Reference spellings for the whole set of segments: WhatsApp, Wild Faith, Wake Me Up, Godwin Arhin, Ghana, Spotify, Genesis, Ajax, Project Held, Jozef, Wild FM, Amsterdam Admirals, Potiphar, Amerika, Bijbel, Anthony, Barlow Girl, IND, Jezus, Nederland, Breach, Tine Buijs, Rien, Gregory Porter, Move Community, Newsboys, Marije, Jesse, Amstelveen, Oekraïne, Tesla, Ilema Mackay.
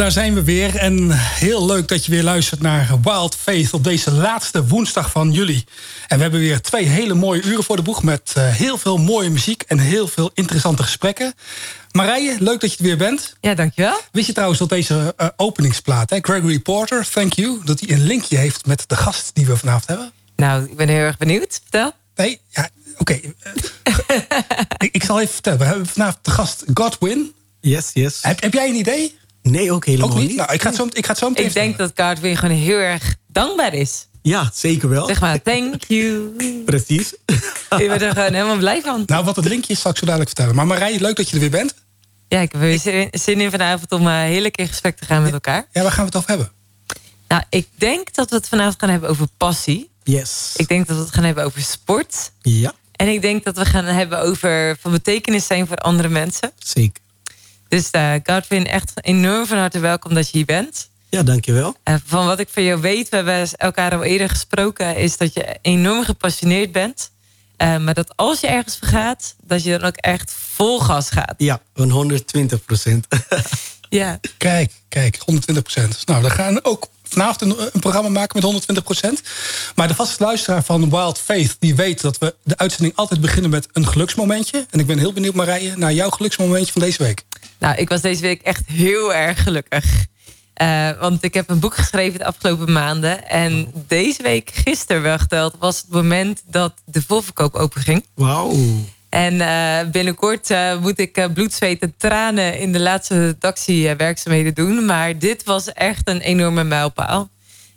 Daar zijn we weer en heel leuk dat je weer luistert naar Wild Faith op deze laatste woensdag van juli. En we hebben weer 2 hele mooie uren voor de boeg met heel veel mooie muziek en heel veel interessante gesprekken. Marije, leuk dat je er weer bent. Ja, dankjewel. Wist je trouwens dat deze openingsplaat, hè, Gregory Porter, Thank You, dat hij een linkje heeft met de gast die we vanavond hebben? Nou, ik ben heel erg benieuwd. Vertel. Nee, ja, oké. Ik zal even vertellen. We hebben vanavond de gast Godwin. Yes. Heb jij een idee? Nee, ook helemaal ook niet. Nou, ik ga het zo meteen. Ik denk dat Godwin gewoon heel erg dankbaar is. Ja, zeker wel. Zeg maar, thank you. Precies. Ik ben er gewoon helemaal blij van. Nou, wat het linkje is, zal ik zo dadelijk vertellen. Maar Marije, leuk dat je er weer bent. Ja, ik heb weer zin in vanavond om heerlijk in gesprek te gaan met elkaar. Ja, waar gaan we het over hebben? Nou, ik denk dat we het vanavond gaan hebben over passie. Yes. Ik denk dat we het gaan hebben over sport. Ja. En ik denk dat we gaan hebben over van betekenis zijn voor andere mensen. Zeker. Dus Godwin, echt enorm van harte welkom dat je hier bent. Ja, dankjewel. Van wat ik van jou weet, we hebben elkaar al eerder gesproken, is dat je enorm gepassioneerd bent. Maar dat als je ergens voor gaat, dat je dan ook echt vol gas gaat. Ja, 120%. Ja. Kijk, 120%. Nou, we gaan ook vanavond een programma maken met 120%. Maar de vaste luisteraar van Wild Faith, die weet dat we de uitzending altijd beginnen met een geluksmomentje. En ik ben heel benieuwd, Marije, naar jouw geluksmomentje van deze week. Nou, ik was deze week echt heel erg gelukkig. Want ik heb een boek geschreven de afgelopen maanden. En deze week, gisteren wel geteld, was het moment dat de voorverkoop openging. Wauw. En binnenkort moet ik bloed, zweet en tranen in de laatste redactiewerkzaamheden doen. Maar dit was echt een enorme mijlpaal.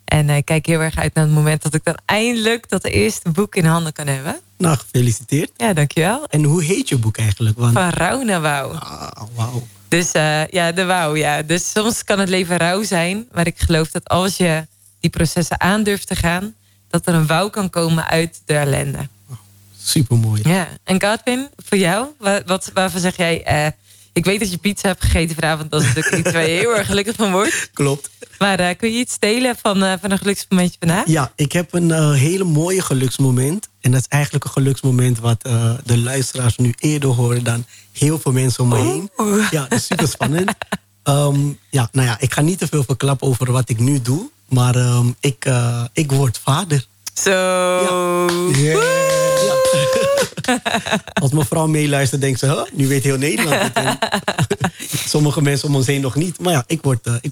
En ik kijk heel erg uit naar het moment dat ik dan eindelijk dat eerste boek in handen kan hebben. Nou, gefeliciteerd. Ja, dankjewel. En hoe heet je boek eigenlijk? Want... Van rouw naar wauw. Ah, wauw. Dus de wauw, ja. Dus soms kan het leven rauw zijn. Maar ik geloof dat als je die processen aandurft te gaan, dat er een wauw kan komen uit de ellende. Oh, supermooi. Ja. En Godwin, voor jou? Waarvan zeg jij... ik weet dat je pizza hebt gegeten vanavond. Dat is natuurlijk iets waar je heel erg gelukkig van wordt. Klopt. Maar kun je iets delen van een geluksmomentje vandaag? Ja, ik heb een hele mooie geluksmoment. En dat is eigenlijk een geluksmoment wat de luisteraars nu eerder horen dan heel veel mensen om me heen. Ja, dat is super spannend. Ik ga niet te veel verklappen over wat ik nu doe. Maar ik word vader. Zo. Ja. Yeah. Als mevrouw meeluistert, denkt ze, nu weet heel Nederland het. En sommige mensen om ons heen nog niet. Maar ja, ik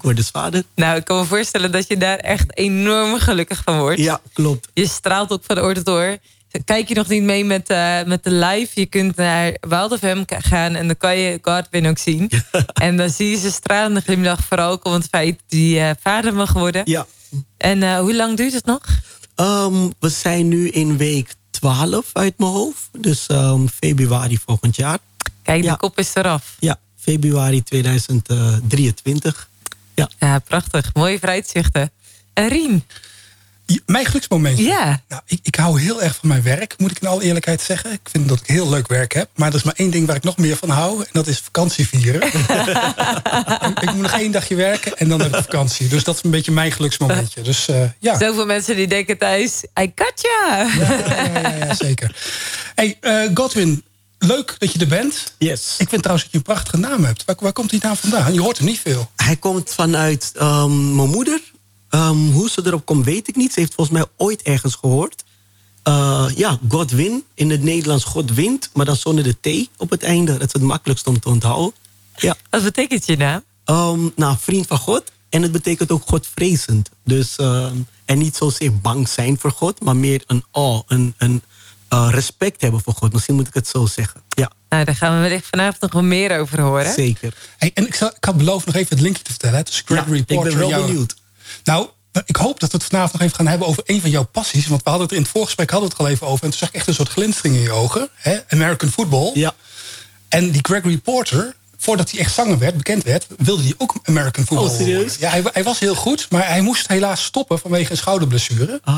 word dus vader. Nou, ik kan me voorstellen dat je daar echt enorm gelukkig van wordt. Ja, klopt. Je straalt ook van oor tot oor. Kijk je nog niet mee met de live? Je kunt naar Wild FM gaan en dan kan je Godwin ook zien. En dan zie je zijn stralende glimlach vooral ook om het feit dat hij vader mag worden. Ja. En hoe lang duurt het nog? We zijn nu in week 12 uit mijn hoofd. Dus februari volgend jaar. Kijk, de kop is eraf. Ja, februari 2023. Ja, prachtig. Mooie vooruitzichten. En Rien? Mijn geluksmomentje? Ja. Nou, ik hou heel erg van mijn werk, moet ik in alle eerlijkheid zeggen. Ik vind dat ik heel leuk werk heb. Maar er is maar één ding waar ik nog meer van hou. En dat is vakantie vieren. Ik moet nog 1 dagje werken en dan heb ik vakantie. Dus dat is een beetje mijn geluksmomentje. Dus, Zoveel mensen die denken thuis, I gotcha! Ja, zeker. Hey, Godwin, leuk dat je er bent. Yes. Ik vind trouwens dat je een prachtige naam hebt. Waar komt die naam vandaan? Je hoort er niet veel. Hij komt vanuit mijn moeder. Hoe ze erop komt, weet ik niet. Ze heeft volgens mij ooit ergens gehoord. Godwin. In het Nederlands Godwint. Maar dan zonder de T op het einde. Dat is het makkelijkste om te onthouden. Ja. Wat betekent je naam? Vriend van God. En het betekent ook Godvrezend. Dus, en niet zozeer bang zijn voor God. Maar meer een awe. Een respect hebben voor God. Misschien moet ik het zo zeggen. Ja. Nou, daar gaan we wellicht vanavond nog wel meer over horen. Zeker. Hey, en ik had beloofd nog even het linkje te vertellen. Dus Gregory Porter, ik ben wel benieuwd. Nou, ik hoop dat we het vanavond nog even gaan hebben over een van jouw passies. Want we hadden het in het voorgesprek al even over. En toen zag ik echt een soort glinstering in je ogen. Hè? American football. Ja. En die Gregory Porter, voordat hij echt zanger werd, bekend werd, wilde hij ook American football. Oh, serieus? Ja, hij was heel goed, maar hij moest helaas stoppen vanwege een schouderblessure. Ah.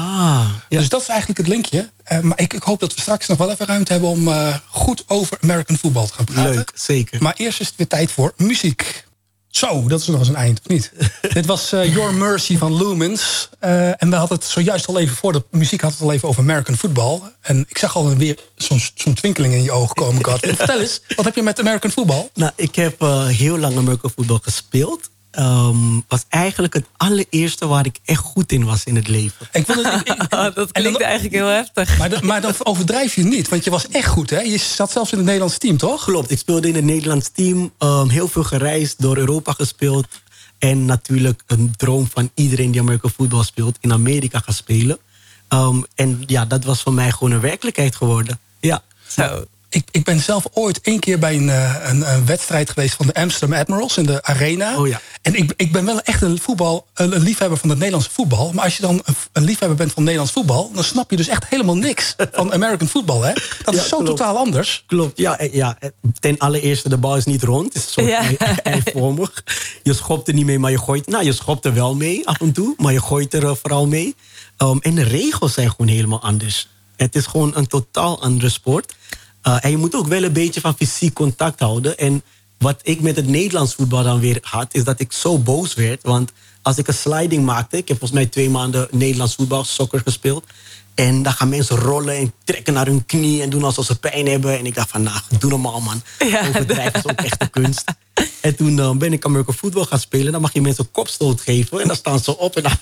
Ja. Dus dat is eigenlijk het linkje. Maar ik hoop dat we straks nog wel even ruimte hebben om goed over American football te gaan praten. Leuk, zeker. Maar eerst is het weer tijd voor muziek. Zo, dat is nog eens een eind, of niet? Dit was Your Mercy van Lumens. En we hadden het zojuist al even voor de muziek hadden het al even over American football. En ik zag al weer zo'n twinkeling in je ogen komen. Vertel eens, wat heb je met American football? Nou, ik heb heel lang American football gespeeld. was eigenlijk het allereerste waar ik echt goed in was in het leven. Ik vond het, dat klinkt eigenlijk heel heftig. Maar dat overdrijf je niet, want je was echt goed, hè? Je zat zelfs in het Nederlands team, toch? Klopt, ik speelde in het Nederlands team. Heel veel gereisd, door Europa gespeeld. En natuurlijk een droom van iedereen die Amerika voetbal speelt, in Amerika gaan spelen. En ja, dat was voor mij gewoon een werkelijkheid geworden. Ja. Zo. Ik ben zelf ooit 1 keer bij een wedstrijd geweest van de Amsterdam Admirals in de arena. Oh ja. En ik ben wel echt een liefhebber van het Nederlandse voetbal. Maar als je dan een liefhebber bent van Nederlands voetbal, dan snap je dus echt helemaal niks van American voetbal, hè? Dat is totaal anders. Klopt. Ja. Ten allereerste, de bal is niet rond. Het is een soort eivormig. Je schopt er niet mee, maar je gooit. Nou, je schopt er wel mee af en toe, maar je gooit er vooral mee. En de regels zijn gewoon helemaal anders. Het is gewoon een totaal andere sport. En je moet ook wel een beetje van fysiek contact houden. En wat ik met het Nederlands voetbal dan weer had, is dat ik zo boos werd. Want als ik een sliding maakte, ik heb volgens mij 2 maanden Nederlands voetbal, soccer gespeeld. En dan gaan mensen rollen en trekken naar hun knie en doen alsof ze pijn hebben. En ik dacht van, nou, doe normaal, man. Overdrijven is ook echt een kunst. En toen ben ik American voetbal gaan spelen. Dan mag je mensen kopstoot geven. En dan staan ze op en dan...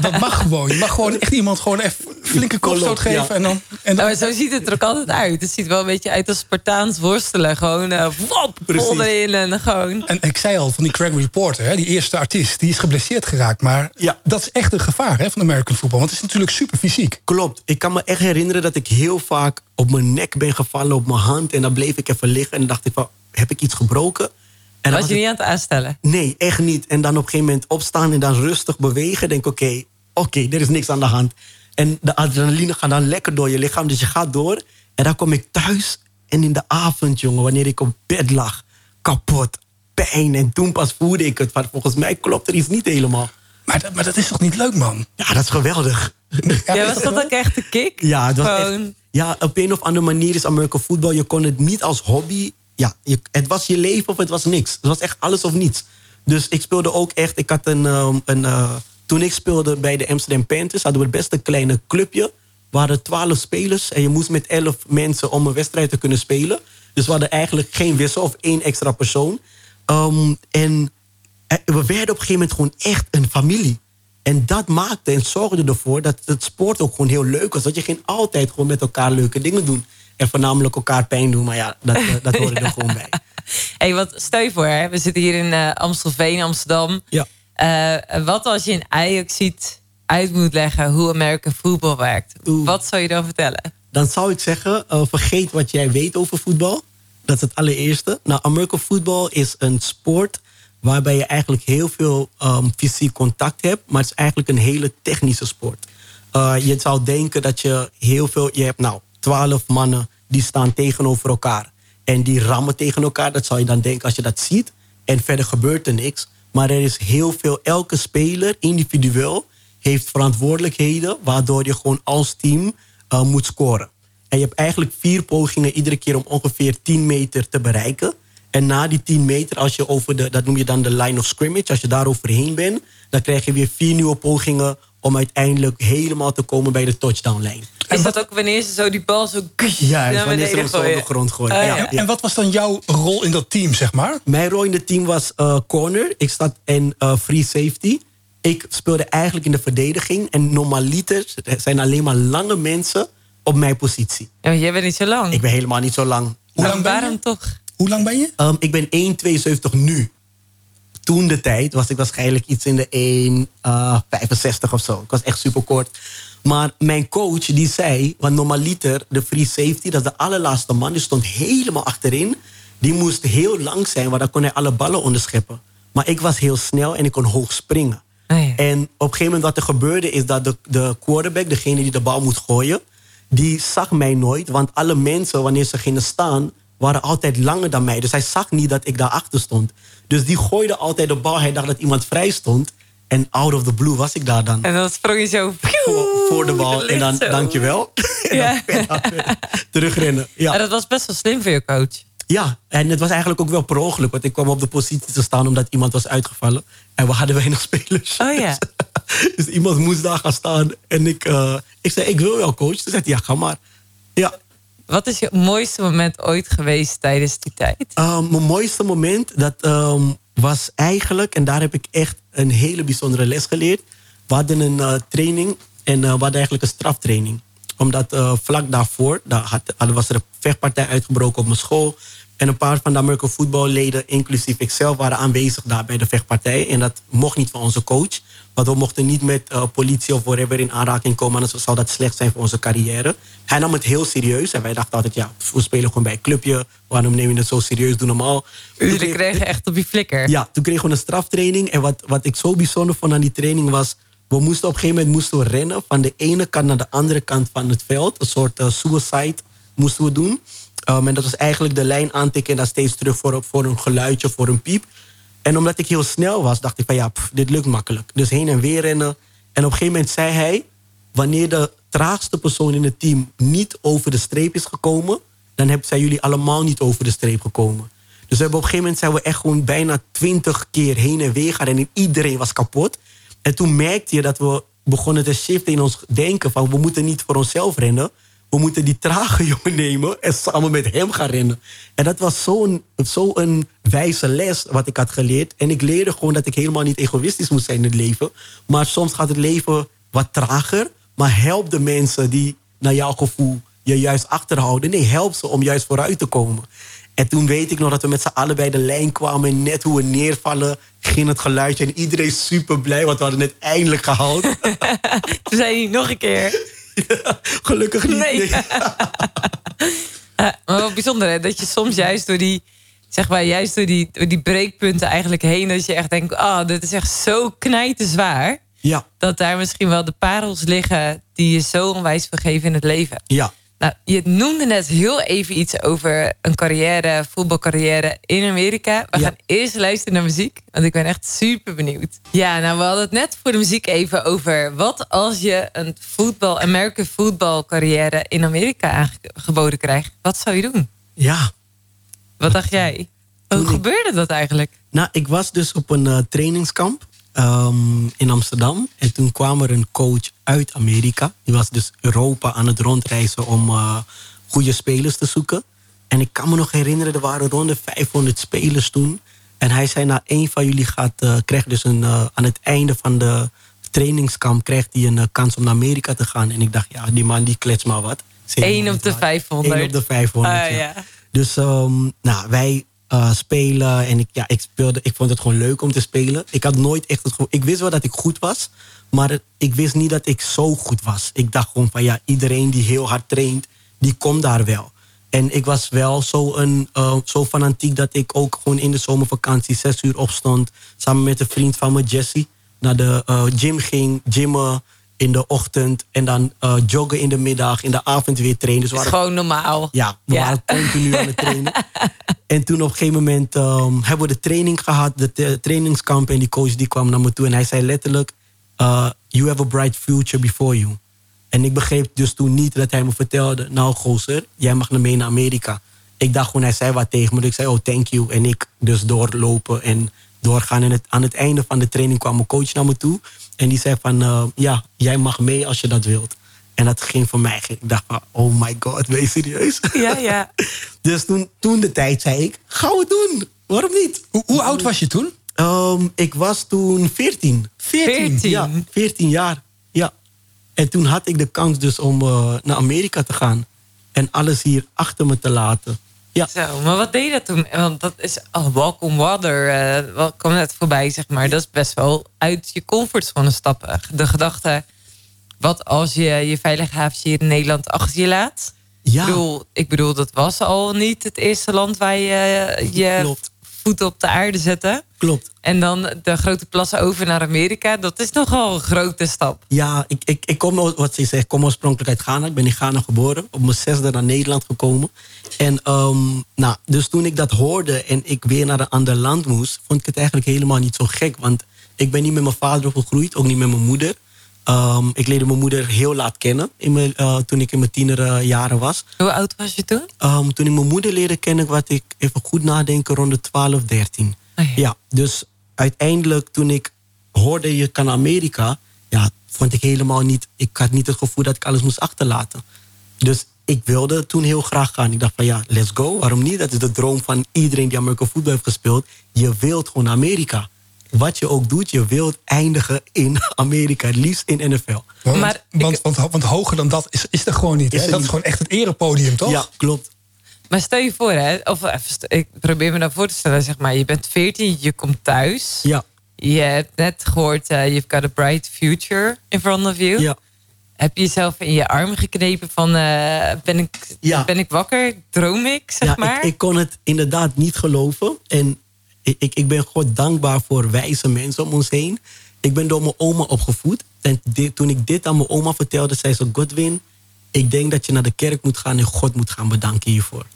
Dat mag gewoon. Je mag gewoon echt iemand gewoon even flinke kopstoot geven. Ja. En dan... Nou, zo ziet het er ook altijd uit. Het ziet wel een beetje uit als Spartaans worstelen. Gewoon wop, vol erin en gewoon... En ik zei al, van die Gregory Porter, hè, die eerste artiest... die is geblesseerd geraakt. Maar dat is echt een gevaar, hè, van American voetbal. Want het is natuurlijk super fysiek. Klopt. Ik kan me echt herinneren dat ik heel vaak op mijn nek ben gevallen... op mijn hand en dan bleef ik even liggen. En dan dacht ik van... heb ik iets gebroken? En was je niet aan het aanstellen? Nee, echt niet. En dan op een gegeven moment opstaan en dan rustig bewegen. Denk oké, er is niks aan de hand. En de adrenaline gaat dan lekker door je lichaam. Dus je gaat door. En dan kom ik thuis. En in de avond, jongen, wanneer ik op bed lag. Kapot. Pijn. En toen pas voelde ik het. Maar volgens mij klopt er iets niet helemaal. Maar dat is toch niet leuk, man? Ja, dat is geweldig. Ja, was dat ook echt een kick? Ja, het was echt, op een of andere manier is American voetbal. Je kon het niet als hobby... Ja, het was je leven of het was niks. Het was echt alles of niets. Dus ik speelde ook echt... Ik had toen ik speelde bij de Amsterdam Panthers... hadden we best een kleine clubje. Er waren 12 spelers en je moest met 11 mensen... om een wedstrijd te kunnen spelen. Dus we hadden eigenlijk geen wissel of 1 extra persoon. En we werden op een gegeven moment gewoon echt een familie. En dat maakte en zorgde ervoor dat het sport ook gewoon heel leuk was. Dat je ging altijd gewoon met elkaar leuke dingen doen. En voornamelijk elkaar pijn doen, maar ja, dat hoorde er gewoon bij. Hey, wat stel je voor, hè? We zitten hier in Amstelveen, Amsterdam. Ja. Wat als je in Ajax ziet uit moet leggen hoe American voetbal werkt? Wat zou je dan vertellen? Dan zou ik zeggen, vergeet wat jij weet over voetbal. Dat is het allereerste. Nou, American voetbal is een sport waarbij je eigenlijk heel veel fysiek contact hebt. Maar het is eigenlijk een hele technische sport. Je zou denken dat je heel veel... Je hebt 12 mannen die staan tegenover elkaar. En die rammen tegen elkaar. Dat zou je dan denken als je dat ziet. En verder gebeurt er niks. Maar er is heel veel. Elke speler individueel heeft verantwoordelijkheden. Waardoor je gewoon als team moet scoren. En je hebt eigenlijk 4 pogingen iedere keer om ongeveer 10 meter te bereiken. En na die 10 meter, als je over dat noem je dan de line of scrimmage. Als je daar overheen bent, dan krijg je weer 4 nieuwe pogingen... om uiteindelijk helemaal te komen bij de touchdownlijn. Is dat ook wanneer ze zo die bal zo... Ja, dus wanneer ze hem zo op de grond gooien. En wat was dan jouw rol in dat team, zeg maar? Mijn rol in het team was corner. Ik zat in free safety. Ik speelde eigenlijk in de verdediging. En normaliter zijn alleen maar lange mensen op mijn positie. Ja, jij bent niet zo lang. Ik ben helemaal niet zo lang. Hoe lang ben je? Ik ben 1,72 nu. Toen de tijd was ik waarschijnlijk iets in de 1,65 of zo. Ik was echt super kort. Maar mijn coach die zei, want normaliter, de free safety... dat is de allerlaatste man, die stond helemaal achterin. Die moest heel lang zijn, want dan kon hij alle ballen onderscheppen. Maar ik was heel snel en ik kon hoog springen. Oh ja. En op een gegeven moment wat er gebeurde... is dat de quarterback, degene die de bal moet gooien... die zag mij nooit, want alle mensen, wanneer ze gingen staan... waren altijd langer dan mij. Dus hij zag niet dat ik daarachter stond. Dus die gooide altijd de bal. Hij dacht dat iemand vrij stond. En out of the blue was ik daar dan. En dan sprong je zo... Voor de bal. En dan dankjewel. En dan terugrennen. Ja. En dat was best wel slim voor je coach. Ja, en het was eigenlijk ook wel per ongeluk. Want ik kwam op de positie te staan omdat iemand was uitgevallen. En we hadden weinig spelers. Oh ja. Dus iemand moest daar gaan staan. En ik zei, ik wil wel coach. Toen zei hij, ja, ga maar. Ja. Wat is je mooiste moment ooit geweest tijdens die tijd? Mijn mooiste moment, dat was eigenlijk, en daar heb ik echt een hele bijzondere les geleerd. We hadden een training en we hadden eigenlijk een straftraining. Omdat vlak daarvoor was er een vechtpartij uitgebroken op mijn school. En een paar van de American voetballeden, inclusief ikzelf, waren aanwezig daar bij de vechtpartij. En dat mocht niet van onze coach. Want we mochten niet met politie of whatever in aanraking komen. Anders zou dat slecht zijn voor onze carrière. Hij nam het heel serieus. En wij dachten altijd, ja, we spelen gewoon bij een clubje. Waarom neem je het zo serieus? Doe normaal. Jullie kregen echt op die flikker. Ja, toen kregen we een straftraining. En wat ik zo bijzonder vond aan die training was... We moesten op een gegeven moment rennen van de ene kant naar de andere kant van het veld. Een soort suicide moesten we doen. En dat was eigenlijk de lijn aantikken en daar steeds terug voor een geluidje, voor een piep. En omdat ik heel snel was, dacht ik van ja, dit lukt makkelijk. Dus heen en weer rennen. En op een gegeven moment zei hij... wanneer de traagste persoon in het team niet over de streep is gekomen... dan zijn jullie allemaal niet over de streep gekomen. Dus we hebben op een gegeven moment zijn we echt gewoon bijna 20 keer heen en weer gaan... en iedereen was kapot. En toen merkte je dat we begonnen te shiften in ons denken... van we moeten niet voor onszelf rennen... we moeten die trage jongen nemen en samen met hem gaan rennen. En dat was zo'n wijze les wat ik had geleerd. En ik leerde gewoon dat ik helemaal niet egoïstisch moest zijn in het leven. Maar soms gaat het leven wat trager. Maar help de mensen die naar jouw gevoel je juist achterhouden. Nee, help ze om juist vooruit te komen. En toen weet ik nog dat we met z'n allen bij de lijn kwamen... en net hoe we neervallen, ging het geluidje. En iedereen super blij, want we hadden het eindelijk gehaald. Toen zei hij nog een keer... Ja, gelukkig niet. Nee. Maar wel bijzonder, hè? Dat je soms juist door die breekpunten eigenlijk heen... dat je echt denkt, dit is echt zo knijtenzwaar... Ja. Dat daar misschien wel de parels liggen... die je zo onwijs vergeven in het leven. Ja. Nou, je noemde net heel even iets over een carrière... voetbalcarrière in Amerika. We gaan eerst luisteren naar muziek, want ik ben echt super benieuwd. Ja, nou, we hadden het net voor de muziek even over... wat als je een American voetbalcarrière in Amerika aangeboden krijgt? Wat zou je doen? Ja. Wat dacht jij? Hoe gebeurde dat eigenlijk? Nou, ik was dus op een trainingskamp in Amsterdam. En toen kwam er een coach uit Amerika. Die was dus Europa aan het rondreizen om goede spelers te zoeken. En ik kan me nog herinneren, er waren rond de 500 spelers toen. En hij zei, nou, één van jullie krijgt dus aan het einde van de trainingskamp... krijgt hij een kans om naar Amerika te gaan. En ik dacht, ja, die man die klets maar wat. 1 op de 500. 1 op de 500, ja. Dus wij... spelen en ik vond het gewoon leuk om te spelen. Ik had nooit echt ik wist wel dat ik goed was, maar ik wist niet dat ik zo goed was. Ik dacht gewoon van ja, iedereen die heel hard traint, die komt daar wel. En ik was wel zo fanatiek dat ik ook gewoon in de zomervakantie 6 uur opstond, samen met een vriend van me, Jesse, naar de gym ging, gymmen in de ochtend en dan joggen in de middag, in de avond weer trainen. Dus is gewoon normaal. Ja, we waren continu aan het trainen. En toen op een gegeven moment hebben we de training gehad, de trainingskamp. En die coach die kwam naar me toe en hij zei letterlijk... you have a bright future before you. En ik begreep dus toen niet dat hij me vertelde... nou gozer, jij mag mee naar Amerika. Ik dacht gewoon, hij zei wat tegen me. Dus ik zei, oh thank you. En ik dus doorlopen en doorgaan. En aan het einde van de training kwam mijn coach naar me toe... En die zei van, jij mag mee als je dat wilt. En dat ging voor mij. Ik dacht van, oh my god, ben je serieus? Ja. Dus toen de tijd zei ik, gaan we doen. Waarom niet? Hoe oud was je toen? Ik was toen 14. 14? Ja, 14 jaar. Ja. En toen had ik de kans dus om naar Amerika te gaan. En alles hier achter me te laten. Ja. Zo, maar wat deed je dat toen? Want dat is walk on water. Kwam net voorbij, zeg maar. Dat is best wel uit je comfortzone stappen. De gedachte, wat als je je veilige haventje hier in Nederland achter je laat? Ja. Ik bedoel, dat was al niet het eerste land waar je voeten op de aarde zette. Klopt. En dan de grote plassen over naar Amerika. Dat is nogal een grote stap. Ja, ik kom oorspronkelijk uit Ghana. Ik ben in Ghana geboren. Op mijn 6e naar Nederland gekomen. En dus toen ik dat hoorde en ik weer naar een ander land moest... vond ik het eigenlijk helemaal niet zo gek. Want ik ben niet met mijn vader opgegroeid, ook niet met mijn moeder. Ik leerde mijn moeder heel laat kennen toen ik in mijn tienerjaren was. Hoe oud was je toen? Toen ik mijn moeder leerde kennen, wat ik even goed nadenken... rond de 12, 13. Oh ja. Ja, dus uiteindelijk toen ik hoorde je kan Amerika... ja, vond ik helemaal niet... ik had niet het gevoel dat ik alles moest achterlaten. Dus ik wilde toen heel graag gaan. Ik dacht van ja, let's go. Waarom niet? Dat is de droom van iedereen die American voetbal heeft gespeeld. Je wilt gewoon Amerika. Wat je ook doet, je wilt eindigen in Amerika. Het liefst in NFL. Want hoger dan dat is er gewoon niet. Is dat niet. Is gewoon echt het erepodium, toch? Ja, klopt. Maar stel je voor, hè, of even, ik probeer me dan voor te stellen. Zeg maar, je bent 14, je komt thuis. Ja. Je hebt net gehoord, you've got a bright future in front of you. Ja. Heb je jezelf in je arm geknepen van ben ik wakker? Droom ik, zeg maar? Ik kon het inderdaad niet geloven. En ik ben God dankbaar voor wijze mensen om ons heen. Ik ben door mijn oma opgevoed. En toen ik dit aan mijn oma vertelde, zei ze: Godwin, ik denk dat je naar de kerk moet gaan en God moet gaan bedanken hiervoor.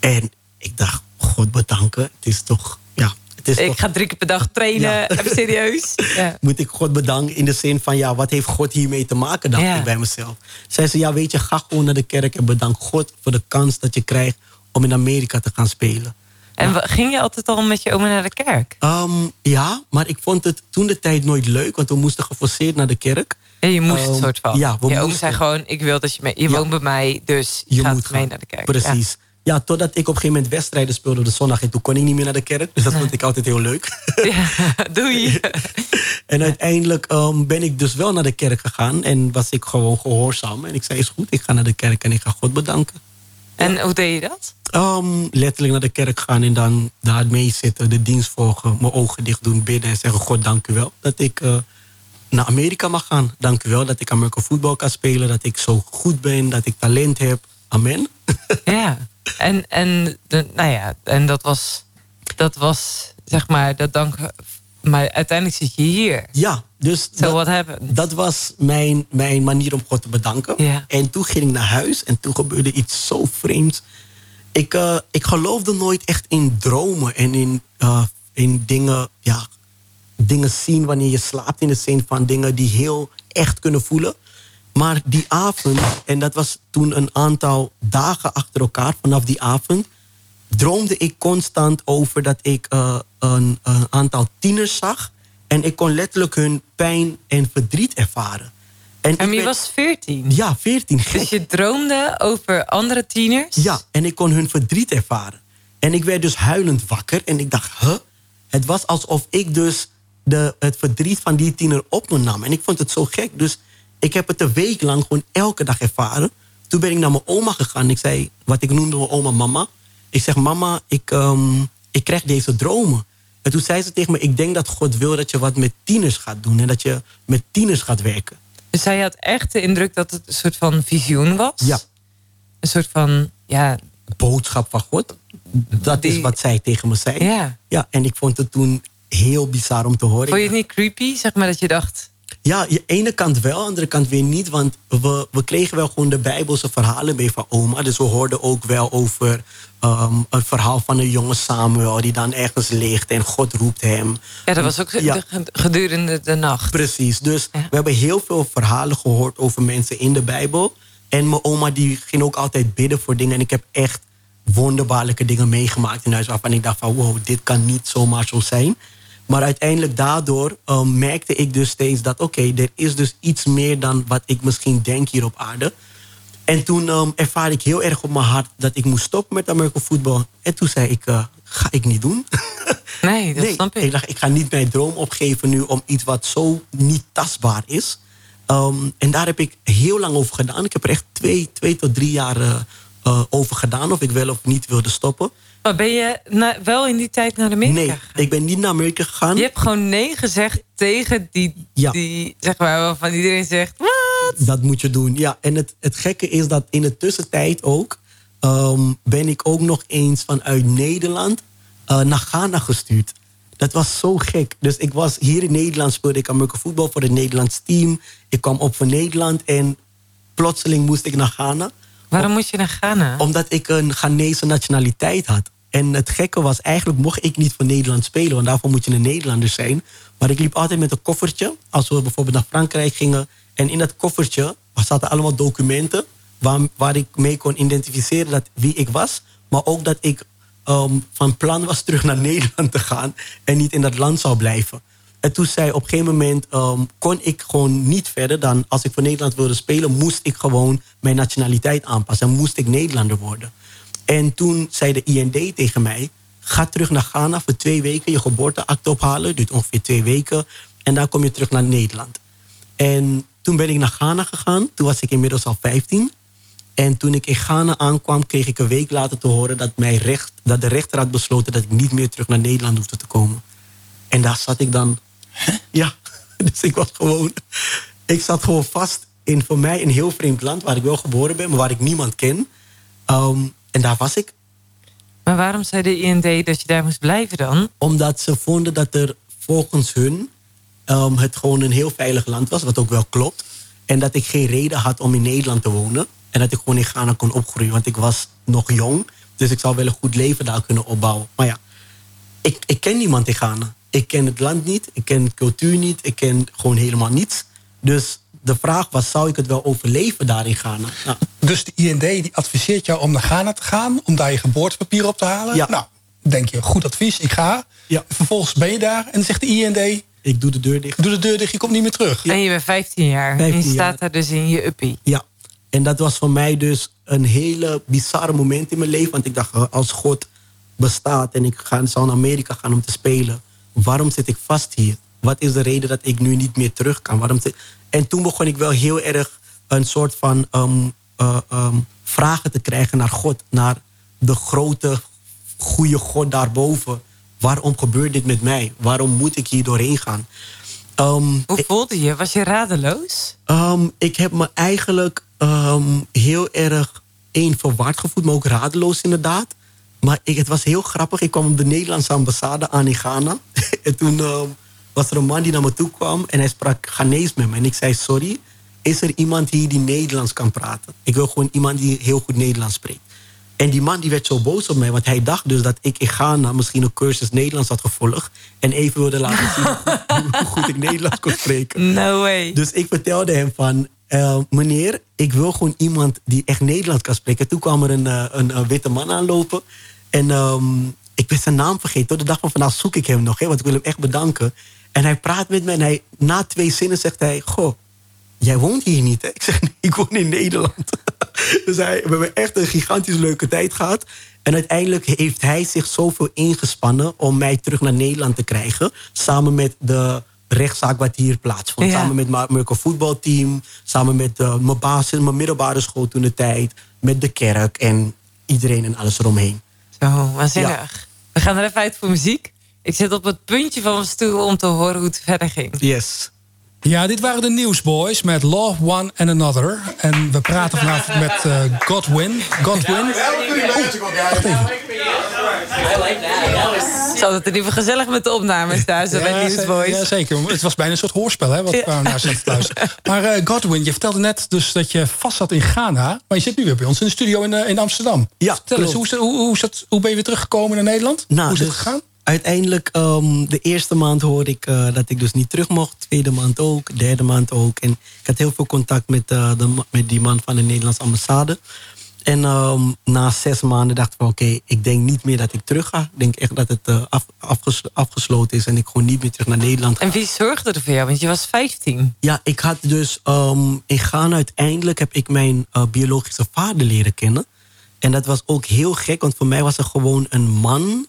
En ik dacht, God bedanken? Het is toch... Ja, ik ga 3 keer per dag trainen, Even serieus. Ja. Moet ik God bedanken in de zin van, ja, wat heeft God hiermee te maken, dacht ik bij mezelf. Zei ze, ja, weet je, ga gewoon naar de kerk en bedank God voor de kans dat je krijgt om in Amerika te gaan spelen. En ging je altijd al met je oma naar de kerk? Ja, maar ik vond het toen de tijd nooit leuk, want we moesten geforceerd naar de kerk. En je moest een soort van. Ja, je oom zei gewoon, ik wil dat je mee. Je woont bij mij, dus je moet mee naar de kerk. Precies. Ja, totdat ik op een gegeven moment wedstrijden speelde op de zondag. En toen kon ik niet meer naar de kerk. Dus dat vond ik altijd heel leuk. Ja, doei. En uiteindelijk ben ik dus wel naar de kerk gegaan. En was ik gewoon gehoorzaam. En ik zei, is goed, ik ga naar de kerk en ik ga God bedanken. En hoe deed je dat? Letterlijk naar de kerk gaan en dan daar mee zitten. De dienst volgen, mijn ogen dicht doen, bidden en zeggen... God, dank u wel dat ik naar Amerika mag gaan. Dank u wel dat ik Amerika voetbal kan spelen. Dat ik zo goed ben, dat ik talent heb. Amen. Ja. En dat was zeg maar dat dank. Maar uiteindelijk zit je hier. Ja, dus dat was mijn manier om God te bedanken. Yeah. En toen ging ik naar huis en toen gebeurde iets zo vreemds. Ik geloofde nooit echt in dromen en in dingen, ja, dingen zien wanneer je slaapt, in de zin van dingen die heel echt kunnen voelen. Maar die avond, en dat was toen een aantal dagen achter elkaar vanaf die avond... droomde ik constant over dat ik een aantal tieners zag... en ik kon letterlijk hun pijn en verdriet ervaren. En je was 14? Ja, 14. Gek. Dus je droomde over andere tieners? Ja, en ik kon hun verdriet ervaren. En ik werd dus huilend wakker en ik dacht, huh? Het was alsof ik dus het verdriet van die tiener op me nam. En ik vond het zo gek, dus... Ik heb het een week lang gewoon elke dag ervaren. Toen ben ik naar mijn oma gegaan. Ik zei, wat ik noemde mijn oma mama. Ik zeg, mama, ik krijg deze dromen. En toen zei ze tegen me, ik denk dat God wil dat je wat met tieners gaat doen. En dat je met tieners gaat werken. Dus zij had echt de indruk dat het een soort van visioen was? Ja. Een soort van, ja... Boodschap van God. Dat is wat zij tegen me zei. Ja. Ja, en ik vond het toen heel bizar om te horen. Vond je het niet creepy, zeg maar, dat je dacht... Ja, de ene kant wel, de andere kant weer niet. Want we kregen wel gewoon de Bijbelse verhalen mee van oma. Dus we hoorden ook wel over het verhaal van een jonge Samuel... die dan ergens ligt en God roept hem. Ja, dat was ook gedurende de nacht. Precies, dus we hebben heel veel verhalen gehoord over mensen in de Bijbel. En mijn oma die ging ook altijd bidden voor dingen. En ik heb echt wonderbaarlijke dingen meegemaakt in huis... waarvan ik dacht van wow, dit kan niet zomaar zo zijn... Maar uiteindelijk daardoor merkte ik dus steeds dat... oké, er is dus iets meer dan wat ik misschien denk hier op aarde. En toen ervaarde ik heel erg op mijn hart... dat ik moest stoppen met American voetbal. En toen zei ik, ga ik niet doen. Nee, dat snap ik. Ik dacht, ik ga niet mijn droom opgeven nu... om iets wat zo niet tastbaar is. En daar heb ik heel lang over gedaan. Ik heb er echt 2 tot 3 jaar over gedaan... of ik wel of niet wilde stoppen. Maar ben je wel in die tijd naar Amerika gegaan? Nee, ik ben niet naar Amerika gegaan. Je hebt gewoon nee gezegd tegen die zeg maar, waarvan iedereen zegt, wat? Dat moet je doen, ja. En het gekke is dat in de tussentijd ook... ben ik ook nog eens vanuit Nederland naar Ghana gestuurd. Dat was zo gek. Dus ik was hier in Nederland, speelde ik Amerika voetbal voor het Nederlands team. Ik kwam op voor Nederland en plotseling moest ik naar Ghana. Waarom moest je naar Ghana? Omdat ik een Ghanese nationaliteit had. En het gekke was, eigenlijk mocht ik niet voor Nederland spelen... want daarvoor moet je een Nederlander zijn. Maar ik liep altijd met een koffertje. Als we bijvoorbeeld naar Frankrijk gingen... en in dat koffertje zaten allemaal documenten... waar ik mee kon identificeren dat wie ik was... maar ook dat ik van plan was terug naar Nederland te gaan... en niet in dat land zou blijven. En toen zei op een gegeven moment kon ik gewoon niet verder dan... als ik voor Nederland wilde spelen, moest ik gewoon mijn nationaliteit aanpassen. En moest ik Nederlander worden. En toen zei de IND tegen mij... ga terug naar Ghana voor 2 weken, je geboorteakte ophalen. Duurt ongeveer 2 weken. En dan kom je terug naar Nederland. En toen ben ik naar Ghana gegaan. Toen was ik inmiddels al 15. En toen ik in Ghana aankwam, kreeg ik 1 week later te horen... dat de rechter had besloten dat ik niet meer terug naar Nederland hoefde te komen. En daar zat ik dan... Huh? Ja, dus ik zat gewoon vast in voor mij een heel vreemd land... waar ik wel geboren ben, maar waar ik niemand ken. En daar was ik. Maar waarom zei de IND dat je daar moest blijven dan? Omdat ze vonden dat er volgens hun het gewoon een heel veilig land was... wat ook wel klopt. En dat ik geen reden had om in Nederland te wonen. En dat ik gewoon in Ghana kon opgroeien, want ik was nog jong. Dus ik zou wel een goed leven daar kunnen opbouwen. Maar ja, ik ken niemand in Ghana. Ik ken het land niet, ik ken de cultuur niet, ik ken gewoon helemaal niets. Dus de vraag was, zou ik het wel overleven daar in Ghana? Nou. Dus de IND die adviseert jou om naar Ghana te gaan... om daar je geboortepapier op te halen? Ja. Nou, denk je, goed advies, ik ga. Ja. Vervolgens ben je daar en dan zegt de IND... Ik doe de deur dicht. Doe de deur dicht, je komt niet meer terug. Ja. En je bent 15 jaar en je staat daar dus in je uppie. Ja, en dat was voor mij dus een hele bizarre moment in mijn leven... want ik dacht, als God bestaat en ik zou naar Amerika gaan om te spelen... waarom zit ik vast hier? Wat is de reden dat ik nu niet meer terug kan? En toen begon ik wel heel erg een soort van vragen te krijgen naar God. Naar de grote, goede God daarboven. Waarom gebeurt dit met mij? Waarom moet ik hier doorheen gaan? Hoe voelde je? Was je radeloos? Ik heb me eigenlijk heel erg verward gevoeld. Maar ook radeloos inderdaad. Maar het was heel grappig. Ik kwam op de Nederlandse ambassade aan in Ghana. En toen was er een man die naar me toe kwam. En hij sprak Ghanees met me. En ik zei, sorry, is er iemand hier die Nederlands kan praten? Ik wil gewoon iemand die heel goed Nederlands spreekt. En die man die werd zo boos op mij. Want hij dacht dus dat ik in Ghana misschien een cursus Nederlands had gevolgd. En even wilde laten zien hoe goed ik Nederlands kon spreken. No way. Dus ik vertelde hem van... meneer, ik wil gewoon iemand die echt Nederlands kan spreken. Toen kwam er een witte man aanlopen. En ik ben zijn naam vergeten. Tot de dag van vandaag zoek ik hem nog. Hè, want ik wil hem echt bedanken. En hij praat met me. En na 2 zinnen zegt hij... Goh, jij woont hier niet, hè? Ik zeg, nee, ik woon in Nederland. Dus we hebben echt een gigantisch leuke tijd gehad. En uiteindelijk heeft hij zich zoveel ingespannen... om mij terug naar Nederland te krijgen. Samen met de... rechtszaak wat hier plaatsvond. Ja. Samen met mijn voetbalteam. Samen met mijn baas in mijn middelbare school toen de tijd. Met de kerk en iedereen en alles eromheen. Zo, waanzinnig. Ja. We gaan er even uit voor muziek. Ik zit op het puntje van mijn stoel om te horen hoe het verder ging. Yes. Ja, dit waren de Newsboys met Love One and Another. En we praten vanavond met Godwin. Wacht even. Het is altijd in ieder geval gezellig met de opnames daar, zo bij Newsboys. Ja, zeker. Het was bijna een soort hoorspel, hè, wat we naar zitten te luisteren. Maar Godwin, je vertelde net dus dat je vast zat in Ghana. Maar je zit nu weer bij ons in de studio in Amsterdam. Ja, vertel eens, hoe ben je weer teruggekomen naar Nederland? Nou, hoe is het gegaan? Uiteindelijk, de eerste maand hoorde ik dat ik dus niet terug mocht. Tweede maand ook, derde maand ook. En ik had heel veel contact met die man van de Nederlandse ambassade. En na 6 maanden dacht ik van oké, ik denk niet meer dat ik terug ga. Ik denk echt dat het afgesloten is en ik gewoon niet meer terug naar Nederland ga. En wie zorgde er voor jou? Want je was 15. Ja, ik had dus in Ghana uiteindelijk heb ik mijn biologische vader leren kennen. En dat was ook heel gek, want voor mij was er gewoon een man...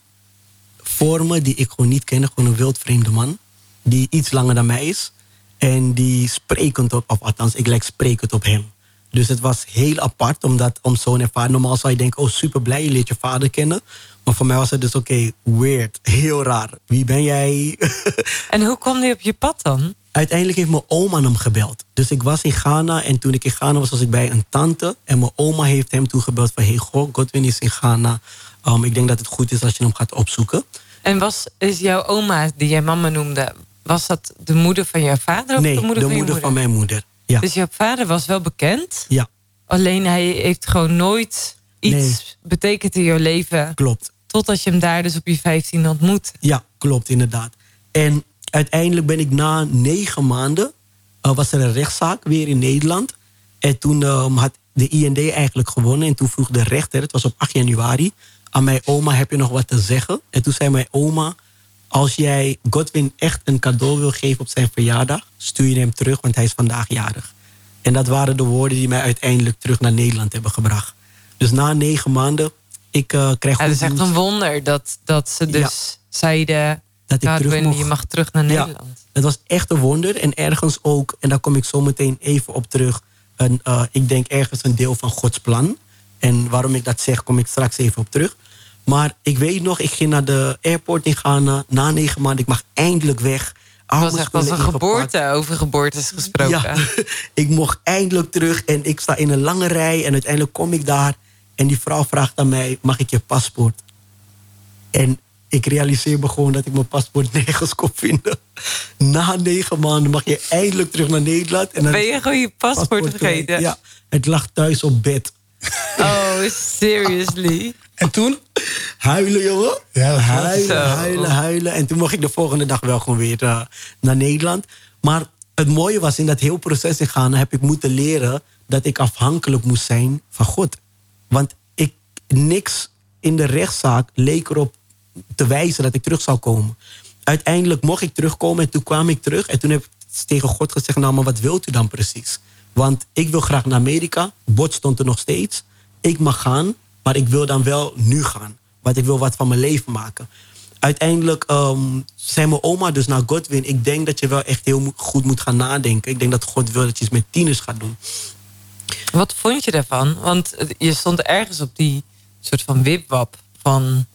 voor me, die ik gewoon niet kende. Gewoon een wildvreemde man. Die iets langer dan mij is. En die sprekend op... of althans, ik lijk sprekend op hem. Dus het was heel apart om zo'n ervaring... Normaal zou je denken, oh super blij, je leert je vader kennen. Maar voor mij was het dus weird. Heel raar. Wie ben jij? En hoe kwam hij op je pad dan? Uiteindelijk heeft mijn oma hem gebeld. Dus ik was in Ghana. En toen ik in Ghana was, was ik bij een tante. En mijn oma heeft hem toen gebeld van... hey, Godwin is in Ghana. Ik denk dat het goed is als je hem gaat opzoeken. En is jouw oma, die jij mama noemde... was dat de moeder van jouw vader of de moeder van je moeder? Nee, de moeder van mijn moeder. Ja. Dus jouw vader was wel bekend? Ja. Alleen hij heeft gewoon nooit iets betekend in jouw leven? Klopt. Totdat je hem daar dus op je 15 ontmoet? Ja, klopt inderdaad. En uiteindelijk ben ik na 9 maanden... was er een rechtszaak weer in Nederland. En toen had de IND eigenlijk gewonnen. En toen vroeg de rechter, het was op 8 januari... aan mijn oma, heb je nog wat te zeggen? En toen zei mijn oma, Als jij Godwin echt een cadeau wil geven op zijn verjaardag, stuur je hem terug, want hij is vandaag jarig. En dat waren de woorden die mij uiteindelijk terug naar Nederland hebben gebracht. Dus na 9 maanden, ik kreeg... Het is echt een wonder dat ze dus zeiden, dat ik terug mocht. Je mag terug naar Nederland. Het was echt een wonder. En ergens ook, en daar kom ik zo meteen even op terug, ik denk ergens een deel van Gods plan. En waarom ik dat zeg, kom ik straks even op terug. Maar ik weet nog, ik ging naar de airport in Ghana. Na 9 maanden, ik mag eindelijk weg. Het was echt als een geboorte, over geboortes gesproken. Ja, ik mocht eindelijk terug en ik sta in een lange rij. En uiteindelijk kom ik daar en die vrouw vraagt aan mij, mag ik je paspoort? En ik realiseer me gewoon dat ik mijn paspoort nergens kon vinden. Na 9 maanden mag je eindelijk terug naar Nederland. En dan ben je gewoon je paspoort vergeten? Ja, het lag thuis op bed. Oh, seriously? En toen? Huilen, jongen. Ja, huilen. En toen mocht ik de volgende dag wel gewoon weer naar Nederland. Maar het mooie was, in dat heel proces in Ghana heb ik moeten leren dat ik afhankelijk moest zijn van God. Want niks in de rechtszaak leek erop te wijzen dat ik terug zou komen. Uiteindelijk mocht ik terugkomen en toen kwam ik terug. En toen heb ik tegen God gezegd, nou, maar wat wilt u dan precies? Want ik wil graag naar Amerika. Bord stond er nog steeds. Ik mag gaan, maar ik wil dan wel nu gaan. Want ik wil wat van mijn leven maken. Uiteindelijk zei mijn oma dus naar Godwin, ik denk dat je wel echt heel goed moet gaan nadenken. Ik denk dat God wil dat je iets met tieners gaat doen. Wat vond je daarvan? Want je stond ergens op die soort van wipwap van,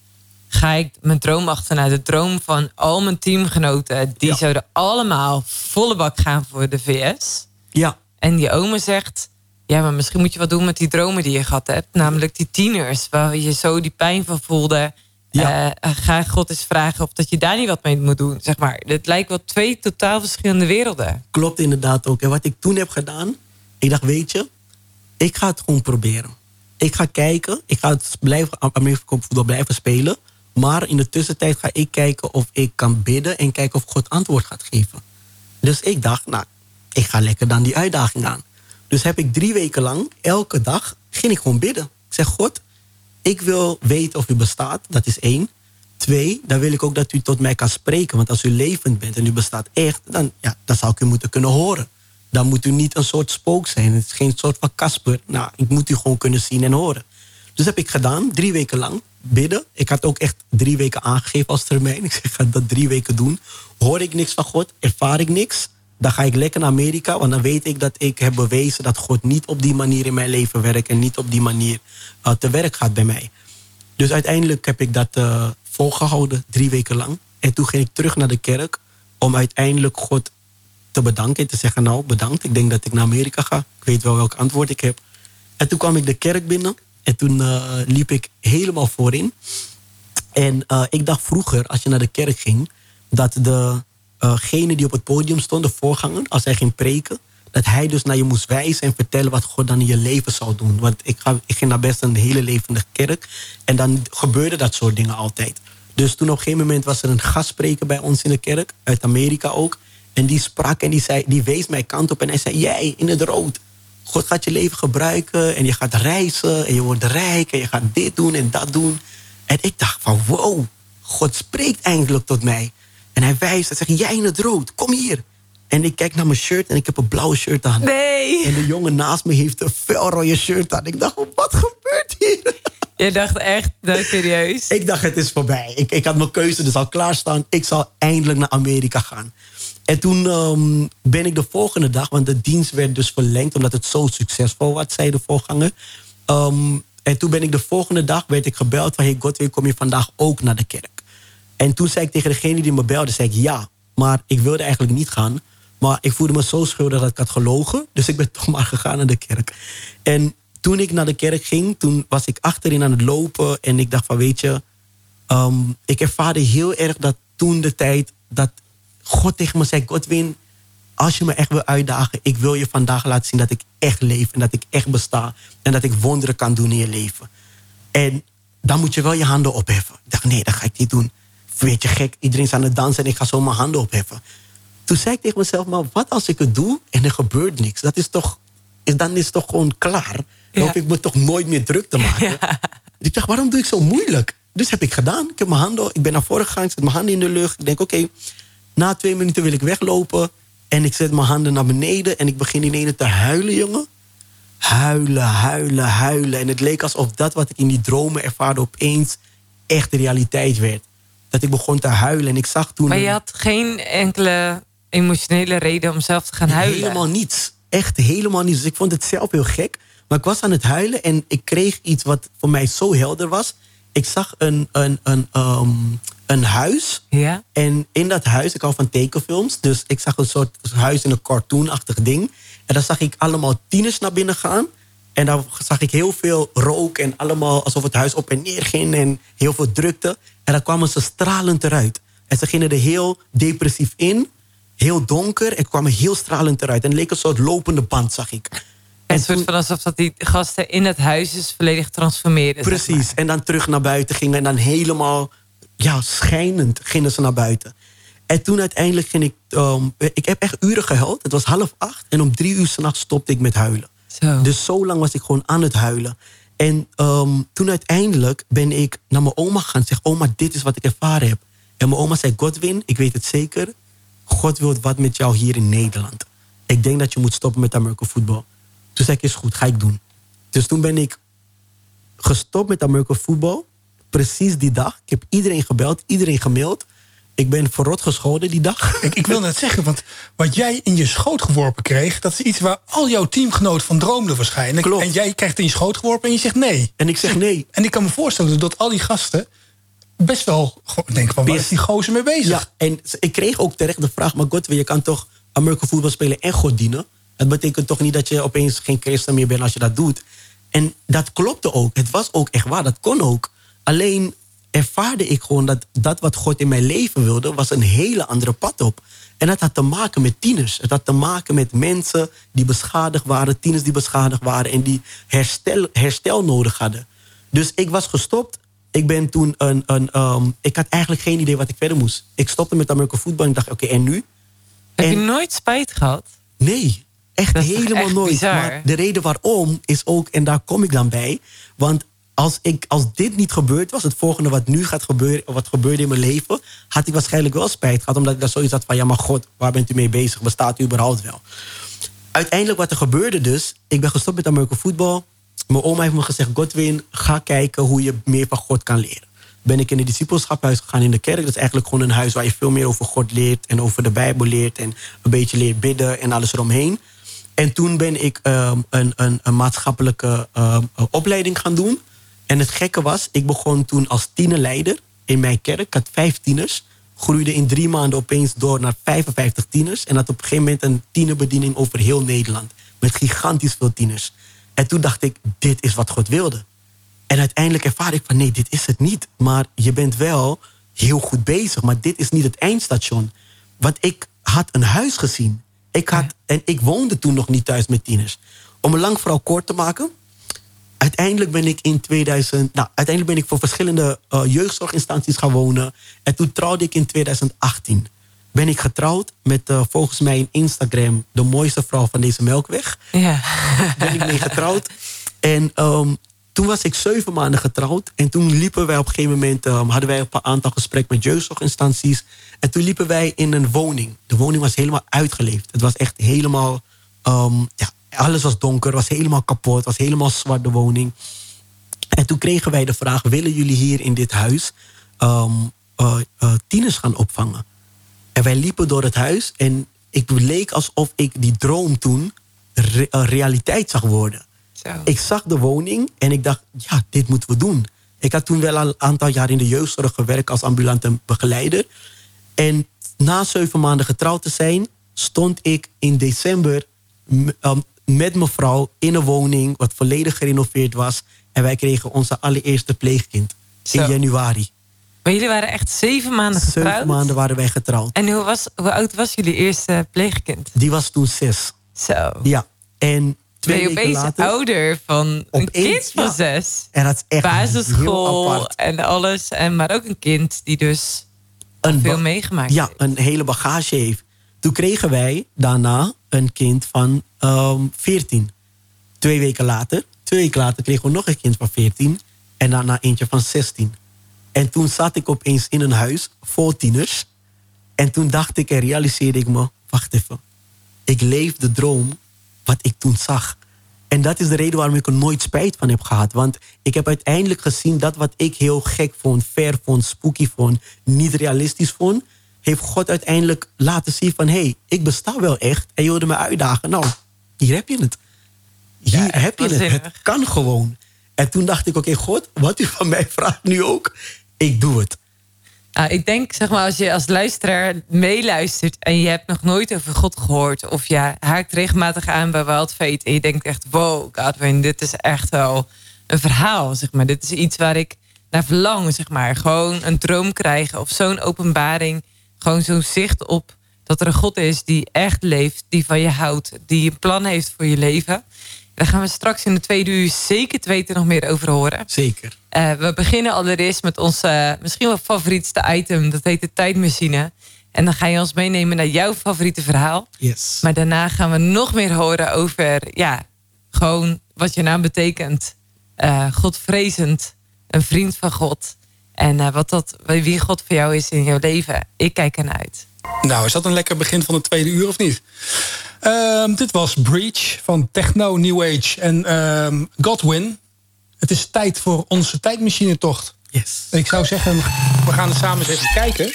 ga ik mijn droom achterna? De droom van al mijn teamgenoten, die zouden allemaal volle bak gaan voor de VS. Ja. En die oma zegt, ja, maar misschien moet je wat doen met die dromen die je gehad hebt. Namelijk die tieners, waar je zo die pijn van voelde. Ja. Ga God eens vragen of dat je daar niet wat mee moet doen, zeg maar. Het lijkt wel 2 totaal verschillende werelden. Klopt inderdaad ook. En wat ik toen heb gedaan, ik dacht, weet je, ik ga het gewoon proberen. Ik ga kijken, ik ga het blijven, Amerikaanse voetbal blijven spelen. Maar in de tussentijd ga ik kijken of ik kan bidden en kijken of God antwoord gaat geven. Dus ik dacht, nou, ik ga lekker dan die uitdaging aan. Dus heb ik 3 weken lang, elke dag, ging ik gewoon bidden. Ik zeg, God, ik wil weten of u bestaat. Dat is 1. 2, dan wil ik ook dat u tot mij kan spreken. Want als u levend bent en u bestaat echt, dan zou ik u moeten kunnen horen. Dan moet u niet een soort spook zijn. Het is geen soort van Kasper. Nou, ik moet u gewoon kunnen zien en horen. Dus heb ik gedaan, 3 weken lang, bidden. Ik had ook echt 3 weken aangegeven als termijn. Ik zeg, ga dat 3 weken doen. Hoor ik niks van God, ervaar ik niks. Dan ga ik lekker naar Amerika, want dan weet ik dat ik heb bewezen dat God niet op die manier in mijn leven werkt en niet op die manier te werk gaat bij mij. Dus uiteindelijk heb ik dat volgehouden, 3 weken lang. En toen ging ik terug naar de kerk om uiteindelijk God te bedanken en te zeggen, nou, bedankt, ik denk dat ik naar Amerika ga. Ik weet wel welk antwoord ik heb. En toen kwam ik de kerk binnen en toen liep ik helemaal voorin. En ik dacht vroeger, als je naar de kerk ging, dat degene die op het podium stond, de voorganger, als hij ging preken, dat hij dus naar je moest wijzen en vertellen wat God dan in je leven zou doen. Want ik ging naar best een hele levendige kerk. En dan gebeurde dat soort dingen altijd. Dus toen op een gegeven moment was er een gastspreker bij ons in de kerk, uit Amerika ook. En die sprak en die wees mij kant op en hij zei, jij in het rood. God gaat je leven gebruiken en je gaat reizen en je wordt rijk en je gaat dit doen en dat doen. En ik dacht van, wow, God spreekt eindelijk tot mij. En hij wijst en zegt, jij in het rood, kom hier. En ik kijk naar mijn shirt en ik heb een blauwe shirt aan. Nee. En de jongen naast me heeft een felrode shirt aan. Ik dacht, wat gebeurt hier? Je dacht echt, nou serieus? Ik dacht, het is voorbij. Ik had mijn keuze dus al klaarstaan. Ik zal eindelijk naar Amerika gaan. En toen ben ik de volgende dag, want de dienst werd dus verlengd omdat het zo succesvol was, zei de voorganger. En toen ben ik de volgende dag, werd ik gebeld van, hey Godwin, kom je vandaag ook naar de kerk? En toen zei ik tegen degene die me belde, zei ik ja. Maar ik wilde eigenlijk niet gaan. Maar ik voelde me zo schuldig dat ik had gelogen. Dus ik ben toch maar gegaan naar de kerk. En toen ik naar de kerk ging, toen was ik achterin aan het lopen. En ik dacht van, weet je, ik ervaarde heel erg dat toen de tijd dat God tegen me zei, Godwin, als je me echt wil uitdagen, ik wil je vandaag laten zien dat ik echt leef en dat ik echt besta. En dat ik wonderen kan doen in je leven. En dan moet je wel je handen opheffen. Ik dacht, nee, dat ga ik niet doen. Weet je, gek, iedereen is aan het dansen en ik ga zo mijn handen opheffen. Toen zei ik tegen mezelf, maar wat als ik het doe en er gebeurt niks? Dat is toch, dan is het toch gewoon klaar. Dan hoef ik me toch nooit meer druk te maken. Ja. Dus ik dacht, waarom doe ik zo moeilijk? Dus heb ik gedaan. Ik heb mijn handen, ik ben naar voren gegaan, ik zet mijn handen in de lucht. Ik denk, oké, na 2 minuten wil ik weglopen. En ik zet mijn handen naar beneden en ik begin ineens te huilen, jongen. Huilen. En het leek alsof dat wat ik in die dromen ervaarde opeens echt de realiteit werd. Dat ik begon te huilen en ik zag toen... Maar je had geen enkele emotionele reden om zelf te gaan huilen? Helemaal niets. Echt helemaal niets. Dus ik vond het zelf heel gek. Maar ik was aan het huilen en ik kreeg iets wat voor mij zo helder was. Ik zag een huis. Ja. En in dat huis, ik hou van tekenfilms. Dus ik zag een soort huis in een cartoonachtig ding. En daar zag ik allemaal tieners naar binnen gaan. En daar zag ik heel veel rook en allemaal alsof het huis op en neer ging. En heel veel drukte. En daar kwamen ze stralend eruit. En ze gingen er heel depressief in. Heel donker. En kwamen heel stralend eruit. En het leek een soort lopende band, zag ik. En het soort van alsof dat die gasten in het huis is volledig transformeerden. Precies. Zeg maar. En dan terug naar buiten gingen. En dan helemaal schijnend gingen ze naar buiten. En toen uiteindelijk ging ik... ik heb echt uren gehuild. Het was 20:30. En om 3:00 s'nachts stopte ik met huilen. Zo. Dus zo lang was ik gewoon aan het huilen. En toen uiteindelijk ben ik naar mijn oma gegaan. Zeg, oma, dit is wat ik ervaren heb. En mijn oma zei, Godwin, ik weet het zeker. God wil wat met jou hier in Nederland. Ik denk dat je moet stoppen met American voetbal. Toen zei ik, is goed, ga ik doen. Dus toen ben ik gestopt met American voetbal. Precies die dag. Ik heb iedereen gebeld, iedereen gemaild. Ik ben verrot geschoten die dag. Ik wil net zeggen, want wat jij in je schoot geworpen kreeg... dat is iets waar al jouw teamgenoten van droomden waarschijnlijk. Klopt. En jij krijgt in je schoot geworpen en je zegt nee. En ik zeg nee. En ik kan me voorstellen dat al die gasten best wel denken van... waar is die gozer mee bezig? Ja, en ik kreeg ook terecht de vraag... maar Godwin, je kan toch American voetbal spelen en God dienen? Dat betekent toch niet dat je opeens geen christen meer bent als je dat doet? En dat klopte ook. Het was ook echt waar, dat kon ook. Alleen... ervaarde ik gewoon dat wat God in mijn leven wilde... was een hele andere pad op. En dat had te maken met tieners. Het had te maken met mensen die beschadigd waren... tieners die beschadigd waren en die herstel nodig hadden. Dus ik was gestopt. Ik ben toen ik had eigenlijk geen idee wat ik verder moest. Ik stopte met American voetbal en ik dacht, oké, en nu? Heb je nooit spijt gehad? Nee, echt helemaal echt nooit. Bizar. Maar de reden waarom is ook, en daar kom ik dan bij... want Als dit niet gebeurd was, het volgende wat nu gaat gebeuren... wat gebeurde in mijn leven, had ik waarschijnlijk wel spijt gehad. Omdat ik daar zoiets had van, ja maar God, waar bent u mee bezig? Bestaat u überhaupt wel? Uiteindelijk wat er gebeurde dus... ik ben gestopt met American voetbal. Mijn oma heeft me gezegd, Godwin, ga kijken hoe je meer van God kan leren. Ben ik in het discipelschaphuis gegaan in de kerk. Dat is eigenlijk gewoon een huis waar je veel meer over God leert... en over de Bijbel leert en een beetje leert bidden en alles eromheen. En toen ben ik een maatschappelijke opleiding gaan doen... En het gekke was, ik begon toen als tienerleider in mijn kerk. Ik had 5 tieners. Groeide in 3 maanden opeens door naar 55 tieners. En had op een gegeven moment een tienerbediening over heel Nederland. Met gigantisch veel tieners. En toen dacht ik, dit is wat God wilde. En uiteindelijk ervaarde ik van, nee, dit is het niet. Maar je bent wel heel goed bezig. Maar dit is niet het eindstation. Want ik had een huis gezien. En ik woonde toen nog niet thuis met tieners. Om een lang verhaal kort te maken... uiteindelijk ben ik uiteindelijk ben ik voor verschillende jeugdzorginstanties gaan wonen. En toen trouwde ik in 2018. Ben ik getrouwd met volgens mij in Instagram... de mooiste vrouw van deze melkweg. Ja. Ben ik mee getrouwd. En toen was ik 7 maanden getrouwd. En toen liepen wij op een gegeven moment... hadden wij op een aantal gesprekken met jeugdzorginstanties. En toen liepen wij in een woning. De woning was helemaal uitgeleefd. Het was echt helemaal... alles was donker, was helemaal kapot, was helemaal zwart de woning. En toen kregen wij de vraag, willen jullie hier in dit huis tieners gaan opvangen? En wij liepen door het huis en het leek alsof ik die droom toen realiteit zag worden. Zo. Ik zag de woning en ik dacht, ja, dit moeten we doen. Ik had toen wel een aantal jaar in de jeugdzorg gewerkt als ambulante begeleider. En na 7 maanden getrouwd te zijn, stond ik in december... met mevrouw in een woning wat volledig gerenoveerd was. En wij kregen onze allereerste pleegkind in januari. Maar jullie waren echt 7 maanden getrouwd? 7 maanden waren wij getrouwd. En hoe oud was jullie eerste pleegkind? Die was toen 6. Zo. Ja. En 2 weken later... ben je opeens ouder van een kind van 6. En dat is echt basisschool en alles. Maar ook een kind die dus veel meegemaakt heeft. Ja, een hele bagage heeft. Toen kregen wij daarna een kind van 14. 2 weken later kregen we nog een kind van 14. En daarna eentje van 16. En toen zat ik opeens in een huis vol tieners. En toen dacht ik en realiseerde ik me, wacht even. Ik leef de droom wat ik toen zag. En dat is de reden waarom ik er nooit spijt van heb gehad. Want ik heb uiteindelijk gezien dat wat ik heel gek vond, ver vond, spooky vond, niet realistisch vond, heeft God uiteindelijk laten zien van, hey, ik besta wel echt. En je wilde me uitdagen. Nou, hier heb je het. Hier heb je het. Het kan gewoon. En toen dacht ik, oké, God, wat u van mij vraagt nu ook, ik doe het. Ik denk, zeg maar, als je als luisteraar meeluistert en je hebt nog nooit over God gehoord, of je haakt regelmatig aan bij Wild Faith en je denkt echt, wow, Godwin, dit is echt wel een verhaal, zeg maar. Dit is iets waar ik naar verlang, zeg maar. Gewoon een droom krijgen of zo'n openbaring, gewoon zo'n zicht op dat er een God is die echt leeft, die van je houdt, die een plan heeft voor je leven. Daar gaan we straks in de tweede uur zeker nog meer over horen. Zeker. We beginnen allereerst met ons misschien wel favorietste item. Dat heet de tijdmachine. En dan ga je ons meenemen naar jouw favoriete verhaal. Yes. Maar daarna gaan we nog meer horen over, ja, gewoon wat je naam betekent. Godvrezend. Een vriend van God. En wie God voor jou is in jouw leven. Ik kijk ernaar uit. Nou, is dat een lekker begin van de tweede uur of niet? Dit was Breach van Techno, New Age en Godwin. Het is tijd voor onze tijdmachinetocht. Yes. Ik zou zeggen, we gaan er samen eens even kijken.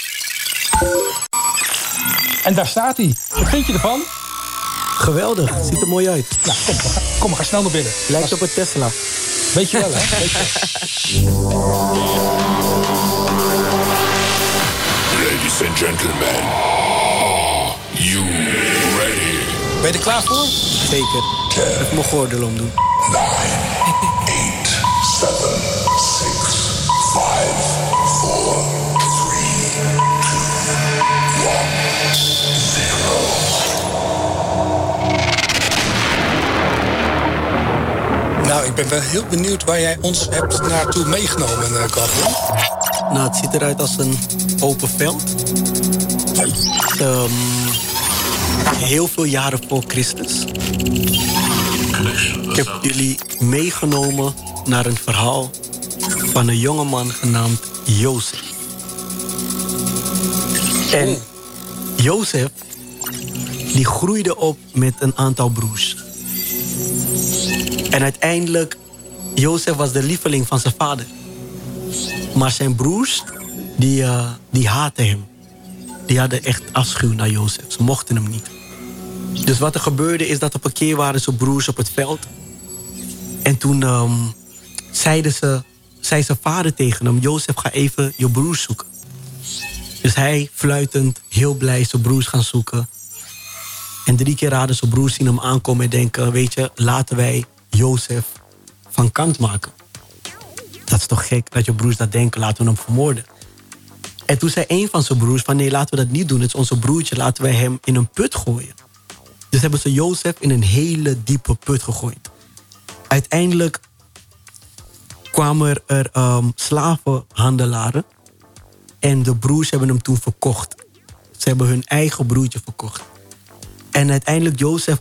En daar staat hij. Wat vind je ervan? Geweldig. Ziet er mooi uit. Nou, kom, we gaan snel naar binnen. Lijkt op een Tesla. Weet je wel, hè? Weet je wel. Ladies and gentlemen, are you ready? Ben je er klaar voor? Zeker. 10, ik mag gordel omdoen. 9, 7, 6, 5, 4, 3, 2, 1, 0. Nou, ik ben wel heel benieuwd waar jij ons hebt naartoe meegenomen, Godwin. Nou, het ziet eruit als een open veld. Heel veel jaren voor Christus. Ik heb jullie meegenomen naar een verhaal van een jongeman genaamd Jozef. En Jozef, die groeide op met een aantal broers. En uiteindelijk, Jozef was de lieveling van zijn vader. Maar zijn broers, die haatten hem. Die hadden echt afschuw naar Jozef. Ze mochten hem niet. Dus wat er gebeurde is dat op een keer waren zijn broers op het veld. En toen zei zijn vader tegen hem, Jozef, ga even je broers zoeken. Dus hij, fluitend, heel blij, zijn broers gaan zoeken. En 3 keer raden zijn broers zien hem aankomen en denken, weet je, laten wij Jozef van kant maken. Dat is toch gek dat je broers dat denken, laten we hem vermoorden. En toen zei een van zijn broers van, nee, laten we dat niet doen. Het is onze broertje, laten wij hem in een put gooien. Dus hebben ze Jozef in een hele diepe put gegooid. Uiteindelijk kwamen er slavenhandelaren. En de broers hebben hem toen verkocht. Ze hebben hun eigen broertje verkocht. En uiteindelijk Jozef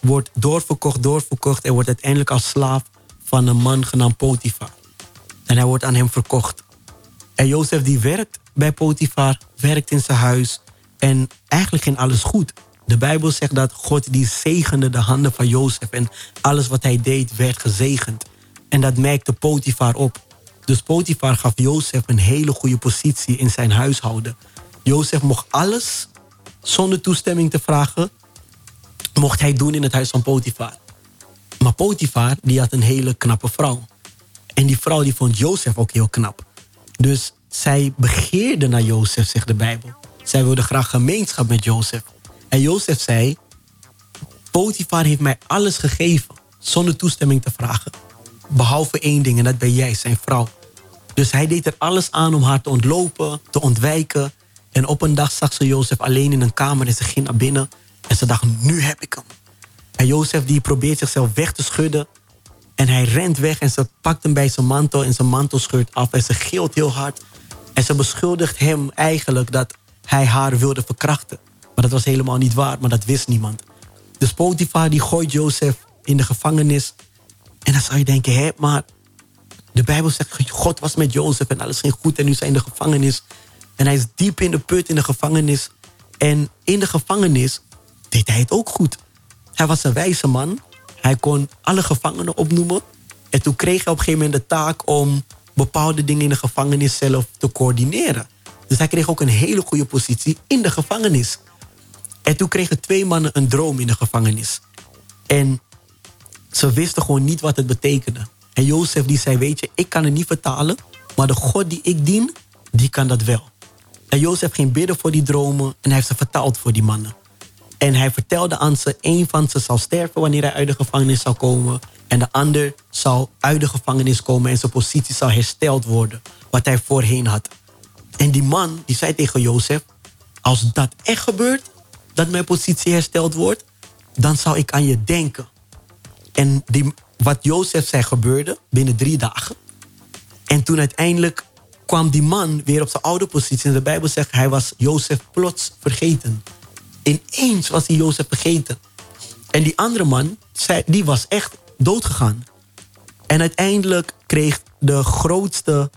wordt doorverkocht. En wordt uiteindelijk als slaaf van een man genaamd Potiphar. En hij wordt aan hem verkocht. En Jozef die werkt bij Potiphar, werkt in zijn huis. En eigenlijk ging alles goed. De Bijbel zegt dat God die zegende de handen van Jozef. En alles wat hij deed werd gezegend. En dat merkte Potiphar op. Dus Potiphar gaf Jozef een hele goede positie in zijn huishouden. Jozef mocht alles, zonder toestemming te vragen, mocht hij doen in het huis van Potiphar. Maar Potiphar die had een hele knappe vrouw. En die vrouw die vond Jozef ook heel knap. Dus zij begeerde naar Jozef, zegt de Bijbel. Zij wilde graag gemeenschap met Jozef. En Jozef zei, Potiphar heeft mij alles gegeven, zonder toestemming te vragen. Behalve 1 ding, en dat ben jij, zijn vrouw. Dus hij deed er alles aan om haar te ontlopen, te ontwijken. En op een dag zag ze Jozef alleen in een kamer en ze ging naar binnen. En ze dacht, nu heb ik hem. En Jozef die probeert zichzelf weg te schudden. En hij rent weg en ze pakt hem bij zijn mantel en zijn mantel scheurt af. En ze gilt heel hard. En ze beschuldigt hem eigenlijk dat hij haar wilde verkrachten. Maar dat was helemaal niet waar, maar dat wist niemand. Dus Potiphar die gooit Jozef in de gevangenis. En dan zou je denken, hé, maar De Bijbel zegt, God was met Jozef en alles ging goed en nu zijn in de gevangenis. En hij is diep in de put in de gevangenis. En in de gevangenis deed hij het ook goed. Hij was een wijze man. Hij kon alle gevangenen opnoemen. En toen kreeg hij op een gegeven moment de taak om bepaalde dingen in de gevangenis zelf te coördineren. Dus hij kreeg ook een hele goede positie in de gevangenis. En toen kregen 2 mannen een droom in de gevangenis. En ze wisten gewoon niet wat het betekende. En Jozef die zei, weet je, ik kan het niet vertalen, maar de God die ik dien, die kan dat wel. En Jozef ging bidden voor die dromen en hij heeft ze vertaald voor die mannen. En hij vertelde aan ze, één van ze zou sterven wanneer hij uit de gevangenis zou komen. En de ander zou uit de gevangenis komen en zijn positie zou hersteld worden. Wat hij voorheen had. En die man, die zei tegen Jozef, als dat echt gebeurt, dat mijn positie hersteld wordt, dan zou ik aan je denken. En wat Jozef zei gebeurde binnen 3 dagen. En toen uiteindelijk kwam die man weer op zijn oude positie. En de Bijbel zegt, hij was Jozef plots vergeten. Ineens was hij Jozef vergeten. En die andere man, die was echt doodgegaan. En uiteindelijk kreeg de grootste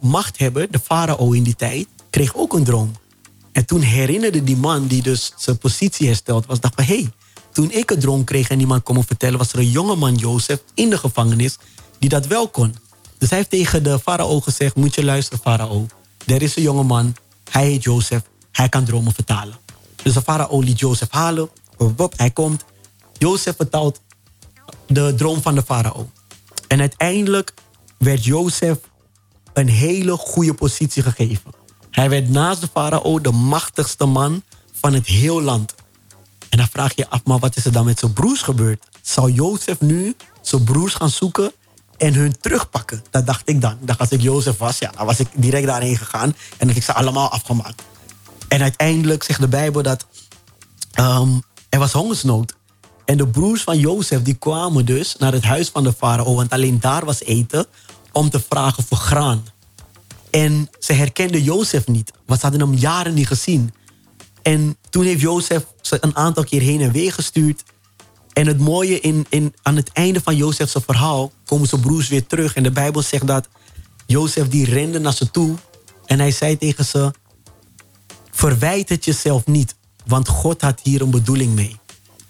machthebber, de farao in die tijd, kreeg ook een droom. En toen herinnerde die man, die dus zijn positie hersteld was, dacht van, hey, toen ik een droom kreeg en die man kon me vertellen, was er een jonge man, Jozef, in de gevangenis, die dat wel kon. Dus hij heeft tegen de farao gezegd, moet je luisteren, farao. Er is een jonge man, hij heet Jozef, hij kan dromen vertalen. Dus de farao liet Jozef halen, hij komt. Jozef vertaalt de droom van de farao. En uiteindelijk werd Jozef een hele goede positie gegeven. Hij werd naast de farao de machtigste man van het heel land. En dan vraag je af, maar wat is er dan met zijn broers gebeurd? Zou Jozef nu zijn broers gaan zoeken en hun terugpakken? Dat dacht ik dan. Als ik Jozef was, ja, dan was ik direct daarheen gegaan en had ik ze allemaal afgemaakt. En uiteindelijk zegt de Bijbel dat er was hongersnood. En de broers van Jozef die kwamen dus naar het huis van de farao, want alleen daar was eten, om te vragen voor graan. En ze herkenden Jozef niet, want ze hadden hem jaren niet gezien. En toen heeft Jozef ze een aantal keer heen en weer gestuurd. En het mooie, aan het einde van Jozef's verhaal komen zijn broers weer terug. En de Bijbel zegt dat Jozef die rende naar ze toe. En hij zei tegen ze, verwijt het jezelf niet, want God had hier een bedoeling mee.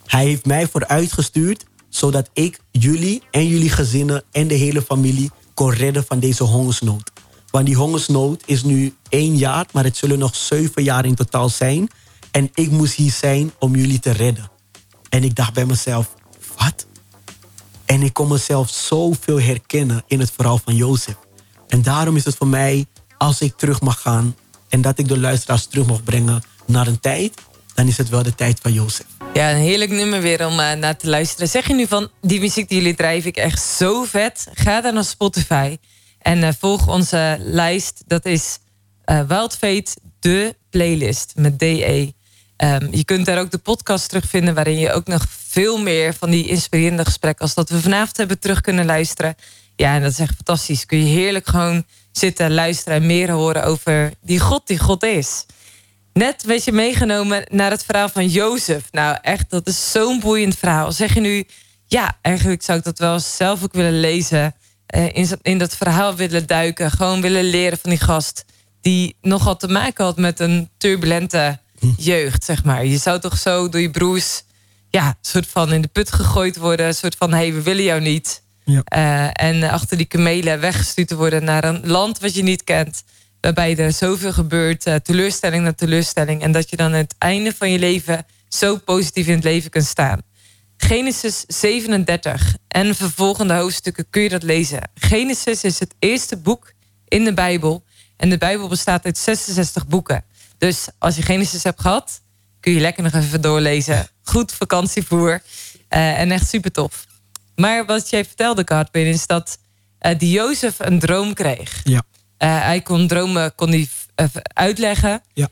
Hij heeft mij vooruitgestuurd, zodat ik jullie en jullie gezinnen en de hele familie kon redden van deze hongersnood. Want die hongersnood is nu 1 jaar, maar het zullen nog 7 jaar in totaal zijn. En ik moest hier zijn om jullie te redden. En ik dacht bij mezelf, wat? En ik kon mezelf zoveel herkennen in het verhaal van Jozef. En daarom is het voor mij, als ik terug mag gaan en dat ik de luisteraars terug mag brengen naar een tijd, dan is het wel de tijd van Jozef. Ja, een heerlijk nummer weer om naar te luisteren. Zeg je nu van, die muziek die jullie drijven, ik echt zo vet. Ga dan naar Spotify en volg onze lijst. Dat is Wild Faith, de playlist met DE. Je kunt daar ook de podcast terugvinden, waarin je ook nog veel meer van die inspirerende gesprekken als dat we vanavond hebben terug kunnen luisteren. Ja, en dat is echt fantastisch. Kun je heerlijk gewoon zitten, luisteren en meer horen over die God is. Net werd je meegenomen naar het verhaal van Jozef. Nou echt, dat is zo'n boeiend verhaal. Zeg je nu, ja, eigenlijk zou ik dat wel zelf ook willen lezen. In dat verhaal willen duiken. Gewoon willen leren van die gast die nogal te maken had met een turbulente jeugd, zeg maar. Je zou toch zo door je broers, ja, soort van in de put gegooid worden. Een soort van, hey, we willen jou niet. Ja. En achter die kamelen weggestuurd te worden naar een land wat je niet kent. Waarbij er zoveel gebeurt, teleurstelling na teleurstelling. En dat je dan aan het einde van je leven zo positief in het leven kunt staan. Genesis 37 en vervolgende hoofdstukken kun je dat lezen. Genesis is het eerste boek in de Bijbel. En de Bijbel bestaat uit 66 boeken. Dus als je Genesis hebt gehad, kun je lekker nog even doorlezen. Goed vakantievoer en echt super tof. Maar wat jij vertelde, Godwin, is dat die Jozef een droom kreeg. Ja. Hij kon dromen uitleggen. Ja.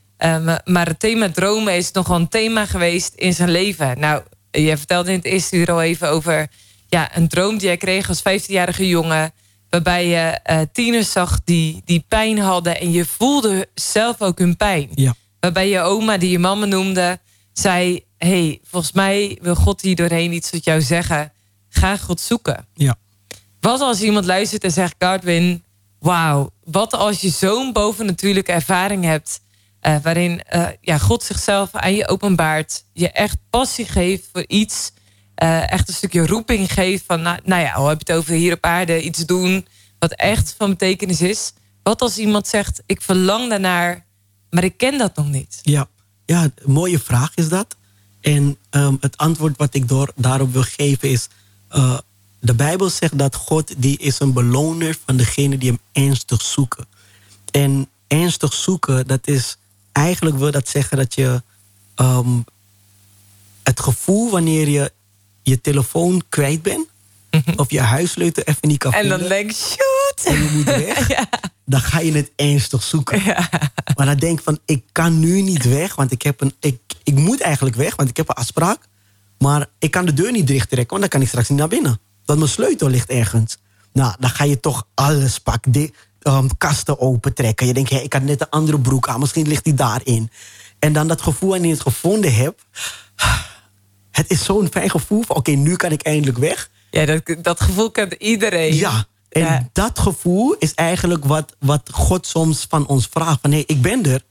Maar het thema dromen is nogal een thema geweest in zijn leven. Nou, jij vertelde in het eerste uur al even over een droom die hij kreeg als 15-jarige jongen. Waarbij je tieners zag die pijn hadden. En je voelde zelf ook hun pijn. Ja. Waarbij je oma, die je mama noemde, zei, hey, volgens mij wil God hier doorheen iets tot jou zeggen. Ga God zoeken. Ja. Wat als iemand luistert en zegt, Godwin, wauw. Wat als je zo'n bovennatuurlijke ervaring hebt, waarin God zichzelf aan je openbaart, je echt passie geeft voor iets, echt een stukje roeping geeft van, hoe heb je het over hier op aarde, iets doen wat echt van betekenis is. Wat als iemand zegt, ik verlang daarnaar, maar ik ken dat nog niet. Ja, een mooie vraag is dat. En het antwoord wat ik daarop wil geven is, de Bijbel zegt dat God die is een beloner van degenen die hem ernstig zoeken. En ernstig zoeken, dat is eigenlijk wil dat zeggen dat je het gevoel wanneer je telefoon kwijt bent of je huissleutel even niet kan vinden. En dan denk shoot! En je moet weg. Ja. Dan ga je het ernstig zoeken. Ja. Maar dan denk je van, ik kan nu niet weg, want ik moet eigenlijk weg, want ik heb een afspraak. Maar ik kan de deur niet dicht trekken, want dan kan ik straks niet naar binnen. Want mijn sleutel ligt ergens. Nou, dan ga je toch alles pakken. Kasten opentrekken. Je denkt, ik had net een andere broek aan. Misschien ligt die daarin. En dan dat gevoel wanneer je het gevonden hebt. Het is zo'n fijn gevoel van, oké, nu kan ik eindelijk weg. Ja, dat gevoel kent iedereen. Ja, en dat gevoel is eigenlijk wat God soms van ons vraagt. Van, ik ben er.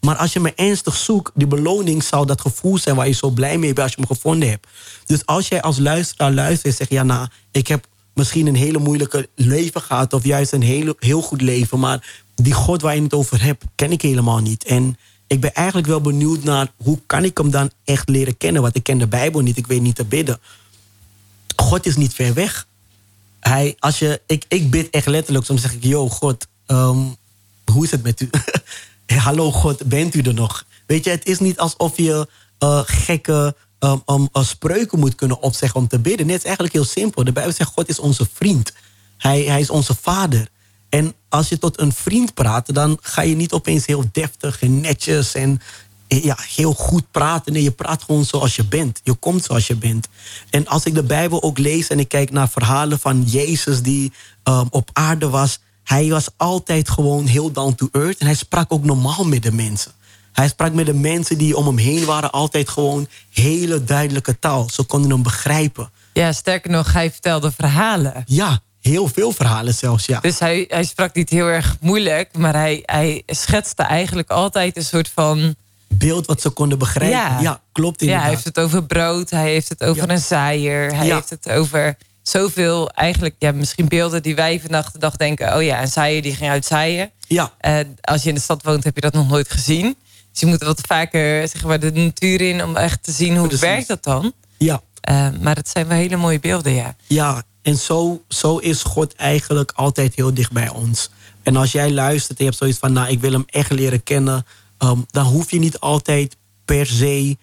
Maar als je me ernstig zoekt, die beloning zou dat gevoel zijn waar je zo blij mee bent als je me gevonden hebt. Dus als jij als luisteraar luistert en zegt, ik heb misschien een hele moeilijke leven gehad of juist een heel goed leven, maar die God waar je het over hebt, ken ik helemaal niet. En ik ben eigenlijk wel benieuwd naar hoe kan ik hem dan echt leren kennen, want ik ken de Bijbel niet, ik weet niet te bidden. God is niet ver weg. Ik bid echt letterlijk, soms zeg ik, God, hoe is het met u? Hallo God, bent u er nog? Weet je, het is niet alsof je gekke spreuken moet kunnen opzeggen om te bidden. Nee, het is eigenlijk heel simpel. De Bijbel zegt, God is onze vriend. Hij is onze vader. En als je tot een vriend praat, dan ga je niet opeens heel deftig en netjes en heel goed praten. Nee, je praat gewoon zoals je bent. Je komt zoals je bent. En als ik de Bijbel ook lees en ik kijk naar verhalen van Jezus die op aarde was. Hij was altijd gewoon heel down to earth. En hij sprak ook normaal met de mensen. Hij sprak met de mensen die om hem heen waren altijd gewoon hele duidelijke taal. Ze konden hem begrijpen. Ja, sterker nog, hij vertelde verhalen. Ja, heel veel verhalen zelfs, ja. Dus hij sprak niet heel erg moeilijk, maar hij schetste eigenlijk altijd een soort van beeld wat ze konden begrijpen. Ja, klopt inderdaad. Ja, hij heeft het over brood, hij heeft het over een zaaier, hij heeft het over zoveel eigenlijk, misschien beelden die wij vandaag de dag denken, een zaaier die ging uitzaaien. Ja. Als je in de stad woont, heb je dat nog nooit gezien. Dus je moet wat vaker de natuur in om echt te zien hoe werkt dat dan. Ja. Maar het zijn wel hele mooie beelden, ja. Ja, en zo is God eigenlijk altijd heel dicht bij ons. En als jij luistert en je hebt zoiets van, ik wil hem echt leren kennen, dan hoef je niet altijd per se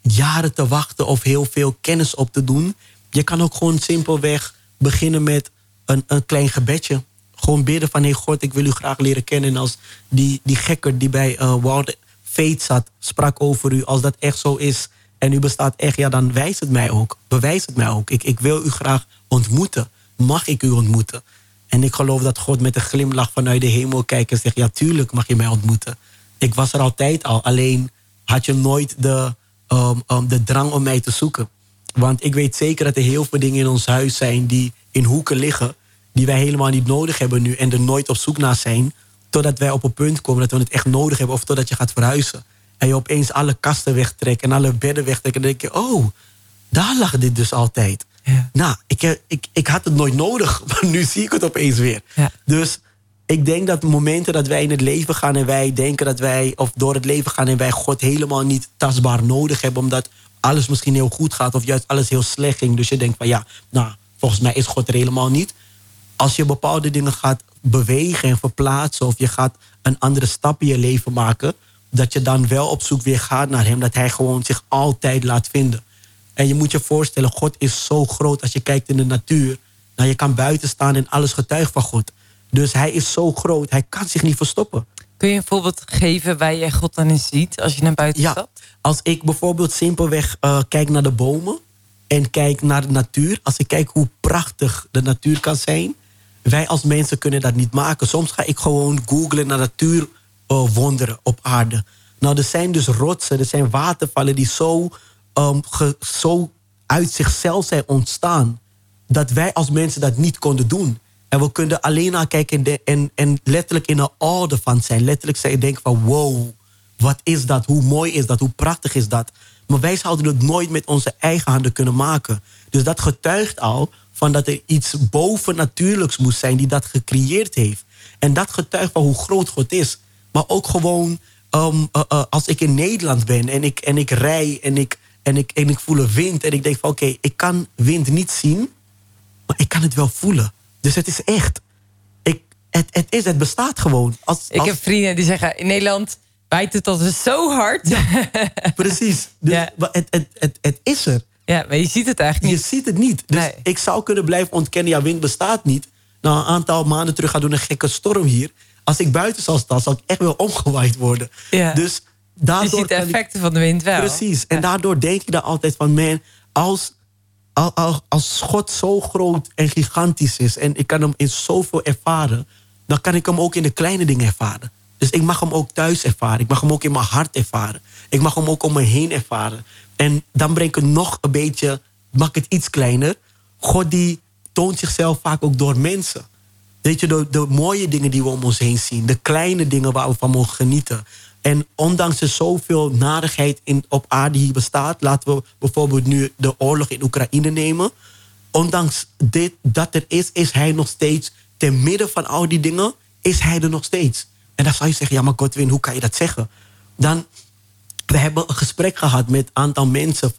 jaren te wachten of heel veel kennis op te doen. Je kan ook gewoon simpelweg beginnen met een klein gebedje. Gewoon bidden van, God, ik wil u graag leren kennen. En als die gekker die bij Wild Faith zat, sprak over u. Als dat echt zo is en u bestaat echt, dan wijs het mij ook. Bewijs het mij ook. Ik wil u graag ontmoeten. Mag ik u ontmoeten? En ik geloof dat God met een glimlach vanuit de hemel kijkt en zegt, tuurlijk mag je mij ontmoeten. Ik was er altijd al. Alleen had je nooit de drang om mij te zoeken. Want ik weet zeker dat er heel veel dingen in ons huis zijn die in hoeken liggen, die wij helemaal niet nodig hebben nu en er nooit op zoek naar zijn, totdat wij op een punt komen dat we het echt nodig hebben of totdat je gaat verhuizen. En je opeens alle kasten wegtrekt en alle bedden wegtrekt en dan denk je, daar lag dit dus altijd. Ja. Ik had het nooit nodig, maar nu zie ik het opeens weer. Ja. Dus ik denk dat de momenten dat wij in het leven gaan en wij denken dat wij, of door het leven gaan en wij God helemaal niet tastbaar nodig hebben, omdat alles misschien heel goed gaat of juist alles heel slecht ging. Dus je denkt van volgens mij is God er helemaal niet. Als je bepaalde dingen gaat bewegen en verplaatsen of je gaat een andere stap in je leven maken, dat je dan wel op zoek weer gaat naar hem, dat hij gewoon zich altijd laat vinden. En je moet je voorstellen, God is zo groot als je kijkt in de natuur. Nou, je kan buiten staan en alles getuigt van God. Dus hij is zo groot, hij kan zich niet verstoppen. Kun je een voorbeeld geven waar je God dan eens ziet als je naar buiten stapt? Als ik bijvoorbeeld simpelweg kijk naar de bomen en kijk naar de natuur. Als ik kijk hoe prachtig de natuur kan zijn. Wij als mensen kunnen dat niet maken. Soms ga ik gewoon googlen naar natuurwonderen op aarde. Nou, er zijn dus rotsen, er zijn watervallen die zo uit zichzelf zijn ontstaan. dat wij als mensen dat niet konden doen. En we kunnen alleen naar kijken en letterlijk in een awe van zijn. Letterlijk zijn denken van wow, wat is dat? Hoe mooi is dat? Hoe prachtig is dat? Maar wij zouden het nooit met onze eigen handen kunnen maken. Dus dat getuigt al van dat er iets bovennatuurlijks moest zijn die dat gecreëerd heeft. En dat getuigt van hoe groot God is. Maar ook gewoon als ik in Nederland ben en ik rij en ik voel een wind. En ik denk van oké, ik kan wind niet zien, maar ik kan het wel voelen. Dus het is echt. Het bestaat gewoon. Ik heb vrienden die zeggen, in Nederland waait het als zo hard. Ja, precies. Dus ja. Het is er. Ja, maar je ziet het eigenlijk niet. Je ziet het niet. Dus nee. Ik zou kunnen blijven ontkennen, ja, wind bestaat niet. Nou, een aantal maanden terug gaat door een gekke storm hier. Als ik buiten zal staan, zal ik echt wel omgewaaid worden. Ja. Dus daardoor je ziet de effecten van de wind wel. Precies. En daardoor denk ik dan altijd van, man, als God zo groot en gigantisch is en ik kan hem in zoveel ervaren, dan kan ik hem ook in de kleine dingen ervaren. Dus ik mag hem ook thuis ervaren. Ik mag hem ook in mijn hart ervaren. Ik mag hem ook om me heen ervaren. En dan breng ik het nog een beetje, mag ik het iets kleiner. God die toont zichzelf vaak ook door mensen. Weet je, de mooie dingen die we om ons heen zien. De kleine dingen waar we van mogen genieten. En ondanks er zoveel narigheid op aarde hier bestaat, laten we bijvoorbeeld nu de oorlog in Oekraïne nemen. Ondanks dat er is hij nog steeds, te midden van al die dingen, is hij er nog steeds. En dan zou je zeggen, ja maar Godwin, hoe kan je dat zeggen? Dan, we hebben een gesprek gehad met een aantal mensen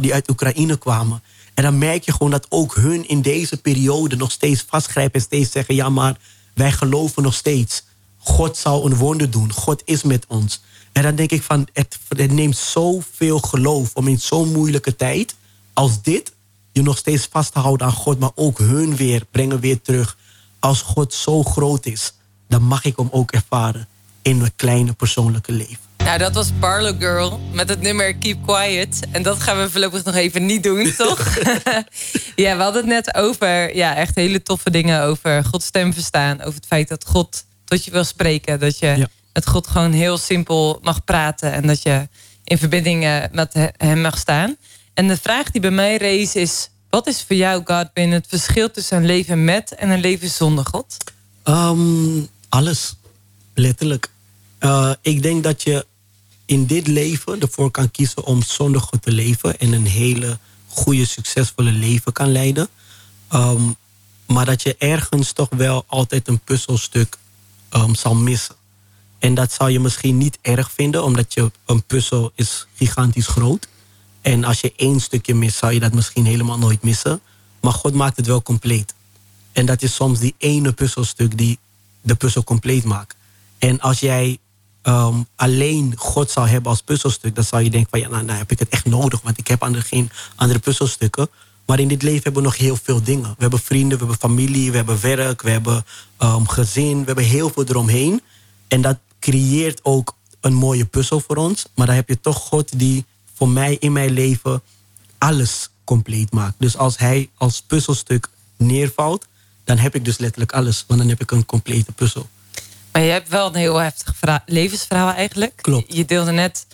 die uit Oekraïne kwamen. En dan merk je gewoon dat ook hun in deze periode nog steeds vastgrijpen en steeds zeggen, ja maar wij geloven nog steeds. God zal een wonder doen. God is met ons. En dan denk ik van, het neemt zoveel geloof om in zo'n moeilijke tijd als dit je nog steeds vast te houden aan God. Maar ook hun brengen weer terug. Als God zo groot is, dan mag ik hem ook ervaren in mijn kleine persoonlijke leven. Nou, dat was Barlow Girl met het nummer Keep Quiet. En dat gaan we voorlopig nog even niet doen, toch? Ja, we hadden het net over echt hele toffe dingen. Over Gods stem verstaan. Over het feit dat God tot je wil spreken. Dat je met God gewoon heel simpel mag praten. En dat je in verbinding met hem mag staan. En de vraag die bij mij race is, wat is voor jou, Godwin, het verschil tussen een leven met en een leven zonder God? Alles. Letterlijk. Ik denk dat je in dit leven ervoor kan kiezen om zonder God te leven. En een hele goede, succesvolle leven kan leiden. Maar dat je ergens toch wel altijd een puzzelstuk zal missen. En dat zou je misschien niet erg vinden, omdat een puzzel is gigantisch groot. En als je één stukje mist, zou je dat misschien helemaal nooit missen. Maar God maakt het wel compleet. En dat is soms die ene puzzelstuk die de puzzel compleet maakt. En als jij alleen God zou hebben als puzzelstuk, dan zou je denken van, ja, nou heb ik het echt nodig, want ik heb geen andere puzzelstukken. Maar in dit leven hebben we nog heel veel dingen. We hebben vrienden, we hebben familie, we hebben werk, we hebben gezin. We hebben heel veel eromheen. En dat creëert ook een mooie puzzel voor ons. Maar dan heb je toch God die voor mij in mijn leven alles compleet maakt. Dus als hij als puzzelstuk neervalt, dan heb ik dus letterlijk alles. Want dan heb ik een complete puzzel. Maar je hebt wel een heel heftig levensverhaal eigenlijk. Klopt. Je deelde net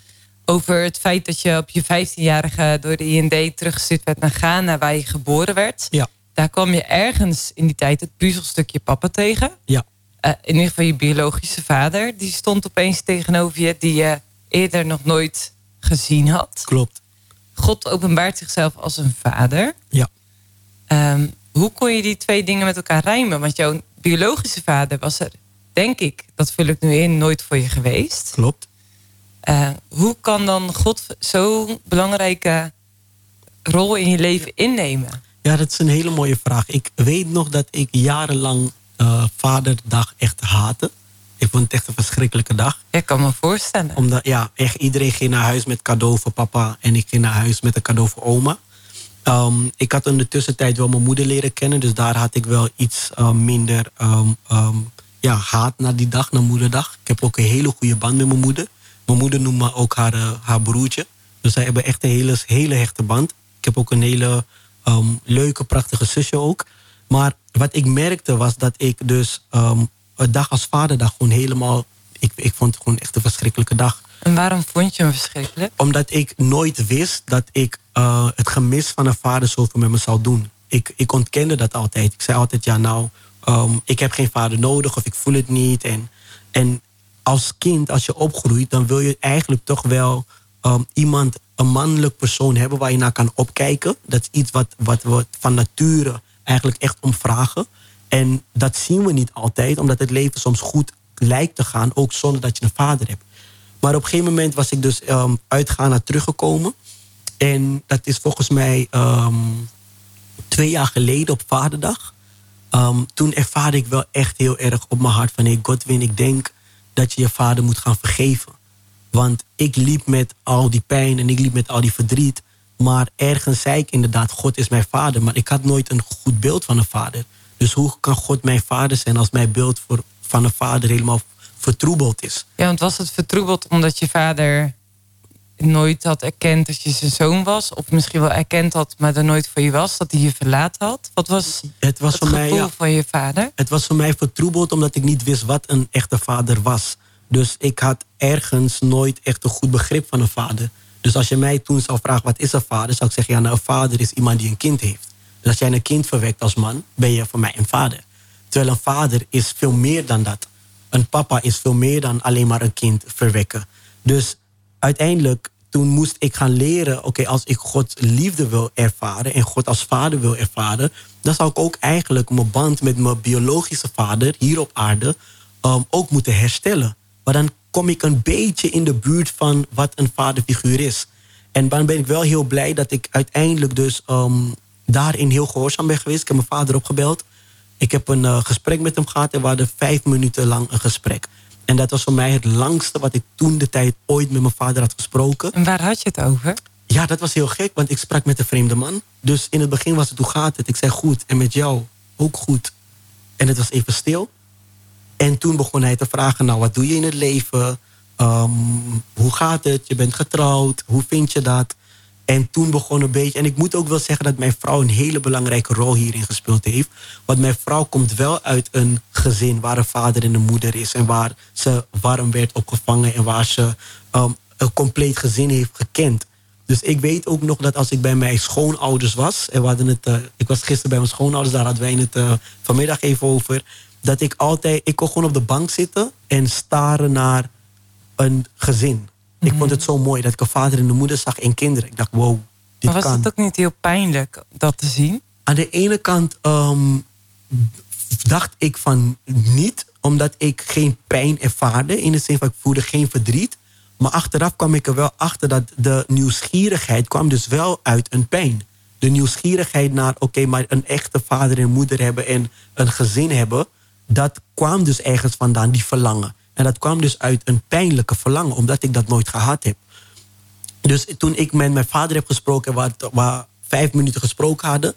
over het feit dat je op je 15-jarige door de IND teruggestuurd werd naar Ghana, waar je geboren werd. Ja. Daar kwam je ergens in die tijd het puzzelstukje papa tegen. Ja. In ieder geval je biologische vader. Die stond opeens tegenover je, die je eerder nog nooit gezien had. Klopt. God openbaart zichzelf als een vader. Ja. Hoe kon je die twee dingen met elkaar rijmen? Want jouw biologische vader was er, denk ik, dat vul ik nu in, nooit voor je geweest. Klopt. Hoe kan dan God zo'n belangrijke rol in je leven innemen? Ja, dat is een hele mooie vraag. Ik weet nog dat ik jarenlang Vaderdag echt haatte. Ik vond het echt een verschrikkelijke dag. Ik kan me voorstellen. Omdat echt iedereen ging naar huis met cadeau voor papa en ik ging naar huis met een cadeau voor oma. Ik had in de tussentijd wel mijn moeder leren kennen, dus daar had ik wel iets minder haat naar die dag, naar moederdag. Ik heb ook een hele goede band met mijn moeder. Mijn moeder noemt me ook haar broertje. Dus zij hebben echt een hele, hele hechte band. Ik heb ook een hele leuke, prachtige zusje ook. Maar wat ik merkte was dat ik dus een dag als vaderdag gewoon helemaal... Ik vond het gewoon echt een verschrikkelijke dag. En waarom vond je hem verschrikkelijk? Omdat ik nooit wist dat ik het gemis van een vader zoveel met me zou doen. ik ontkende dat altijd. Ik zei altijd, ja nou, ik heb geen vader nodig of ik voel het niet. En als kind, als je opgroeit, dan wil je eigenlijk toch wel iemand, een mannelijk persoon hebben waar je naar kan opkijken. Dat is iets wat we van nature eigenlijk echt om vragen. En dat zien we niet altijd, omdat het leven soms goed lijkt te gaan, ook zonder dat je een vader hebt. Maar op een gegeven moment was ik dus uit Ghana teruggekomen. En dat is volgens mij 2 jaar geleden op Vaderdag. Toen ervaarde ik wel echt heel erg op mijn hart van... hey Godwin, ik denk dat je je vader moet gaan vergeven. Want ik liep met al die pijn en ik liep met al die verdriet. Maar ergens zei ik inderdaad, God is mijn vader. Maar ik had nooit een goed beeld van een vader. Dus hoe kan God mijn vader zijn als mijn beeld van een vader helemaal vertroebeld is? Ja, want was het vertroebeld omdat je vader nooit had erkend dat je zijn zoon was? Of misschien wel erkend had, maar er nooit voor je was, dat hij je verlaten had? Wat was het voor gevoel van je vader? Het was voor mij vertroebeld omdat ik niet wist wat een echte vader was. Dus ik had ergens nooit echt een goed begrip van een vader. Dus als je mij toen zou vragen, wat is een vader? Zou ik zeggen, ja, nou, een vader is iemand die een kind heeft. Dus als jij een kind verwekt als man, ben je voor mij een vader. Terwijl een vader is veel meer dan dat. Een papa is veel meer dan alleen maar een kind verwekken. Dus uiteindelijk, toen moest ik gaan leren... oké, als ik Gods liefde wil ervaren en God als vader wil ervaren... dan zou ik ook eigenlijk mijn band met mijn biologische vader hier op aarde... ook moeten herstellen. Maar dan kom ik een beetje in de buurt van wat een vaderfiguur is. En dan ben ik wel heel blij dat ik uiteindelijk dus daarin heel gehoorzaam ben geweest. Ik heb mijn vader opgebeld. Ik heb een gesprek met hem gehad en we hadden 5 minuten lang een gesprek. En dat was voor mij het langste wat ik toen de tijd ooit met mijn vader had gesproken. En waar had je het over? Ja, dat was heel gek, want ik sprak met een vreemde man. Dus in het begin was het, hoe gaat het? Ik zei goed, en met jou ook goed. En het was even stil. En toen begon hij te vragen, nou, wat doe je in het leven? Hoe gaat het? Je bent getrouwd, hoe vind je dat? En toen begon een beetje... en ik moet ook wel zeggen dat mijn vrouw een hele belangrijke rol hierin gespeeld heeft. Want mijn vrouw komt wel uit een gezin waar een vader en een moeder is... en waar ze warm werd opgevangen en waar ze een compleet gezin heeft gekend. Dus ik weet ook nog dat als ik bij mijn schoonouders was... en we hadden het, ik was gisteren bij mijn schoonouders, daar hadden wij het vanmiddag even over... dat ik altijd... ik kon gewoon op de bank zitten en staren naar een gezin... Ik vond het zo mooi dat ik een vader en een moeder zag en kinderen. Ik dacht, wow, dit kan. Maar was het ook niet heel pijnlijk dat te zien? Aan de ene kant dacht ik van niet, omdat ik geen pijn ervaarde. In de zin van, ik voelde geen verdriet. Maar achteraf kwam ik er wel achter dat de nieuwsgierigheid kwam dus wel uit een pijn. De nieuwsgierigheid naar, oké, maar een echte vader en moeder hebben en een gezin hebben. Dat kwam dus ergens vandaan, die verlangen. En dat kwam dus uit een pijnlijke verlangen, omdat ik dat nooit gehad heb. Dus toen ik met mijn vader heb gesproken, waar 5 minuten gesproken hadden...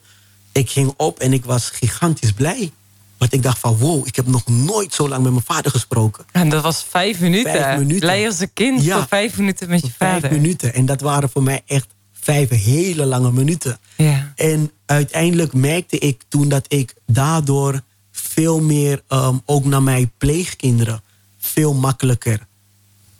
ik ging op en ik was gigantisch blij. Want ik dacht van, wow, ik heb nog nooit zo lang met mijn vader gesproken. En dat was 5 minuten. 5 minuten. Blij als een kind, ja, voor 5 minuten met je vader. 5 minuten. En dat waren voor mij echt 5 hele lange minuten. Ja. En uiteindelijk merkte ik toen dat ik daardoor veel meer... ook naar mijn pleegkinderen... veel makkelijker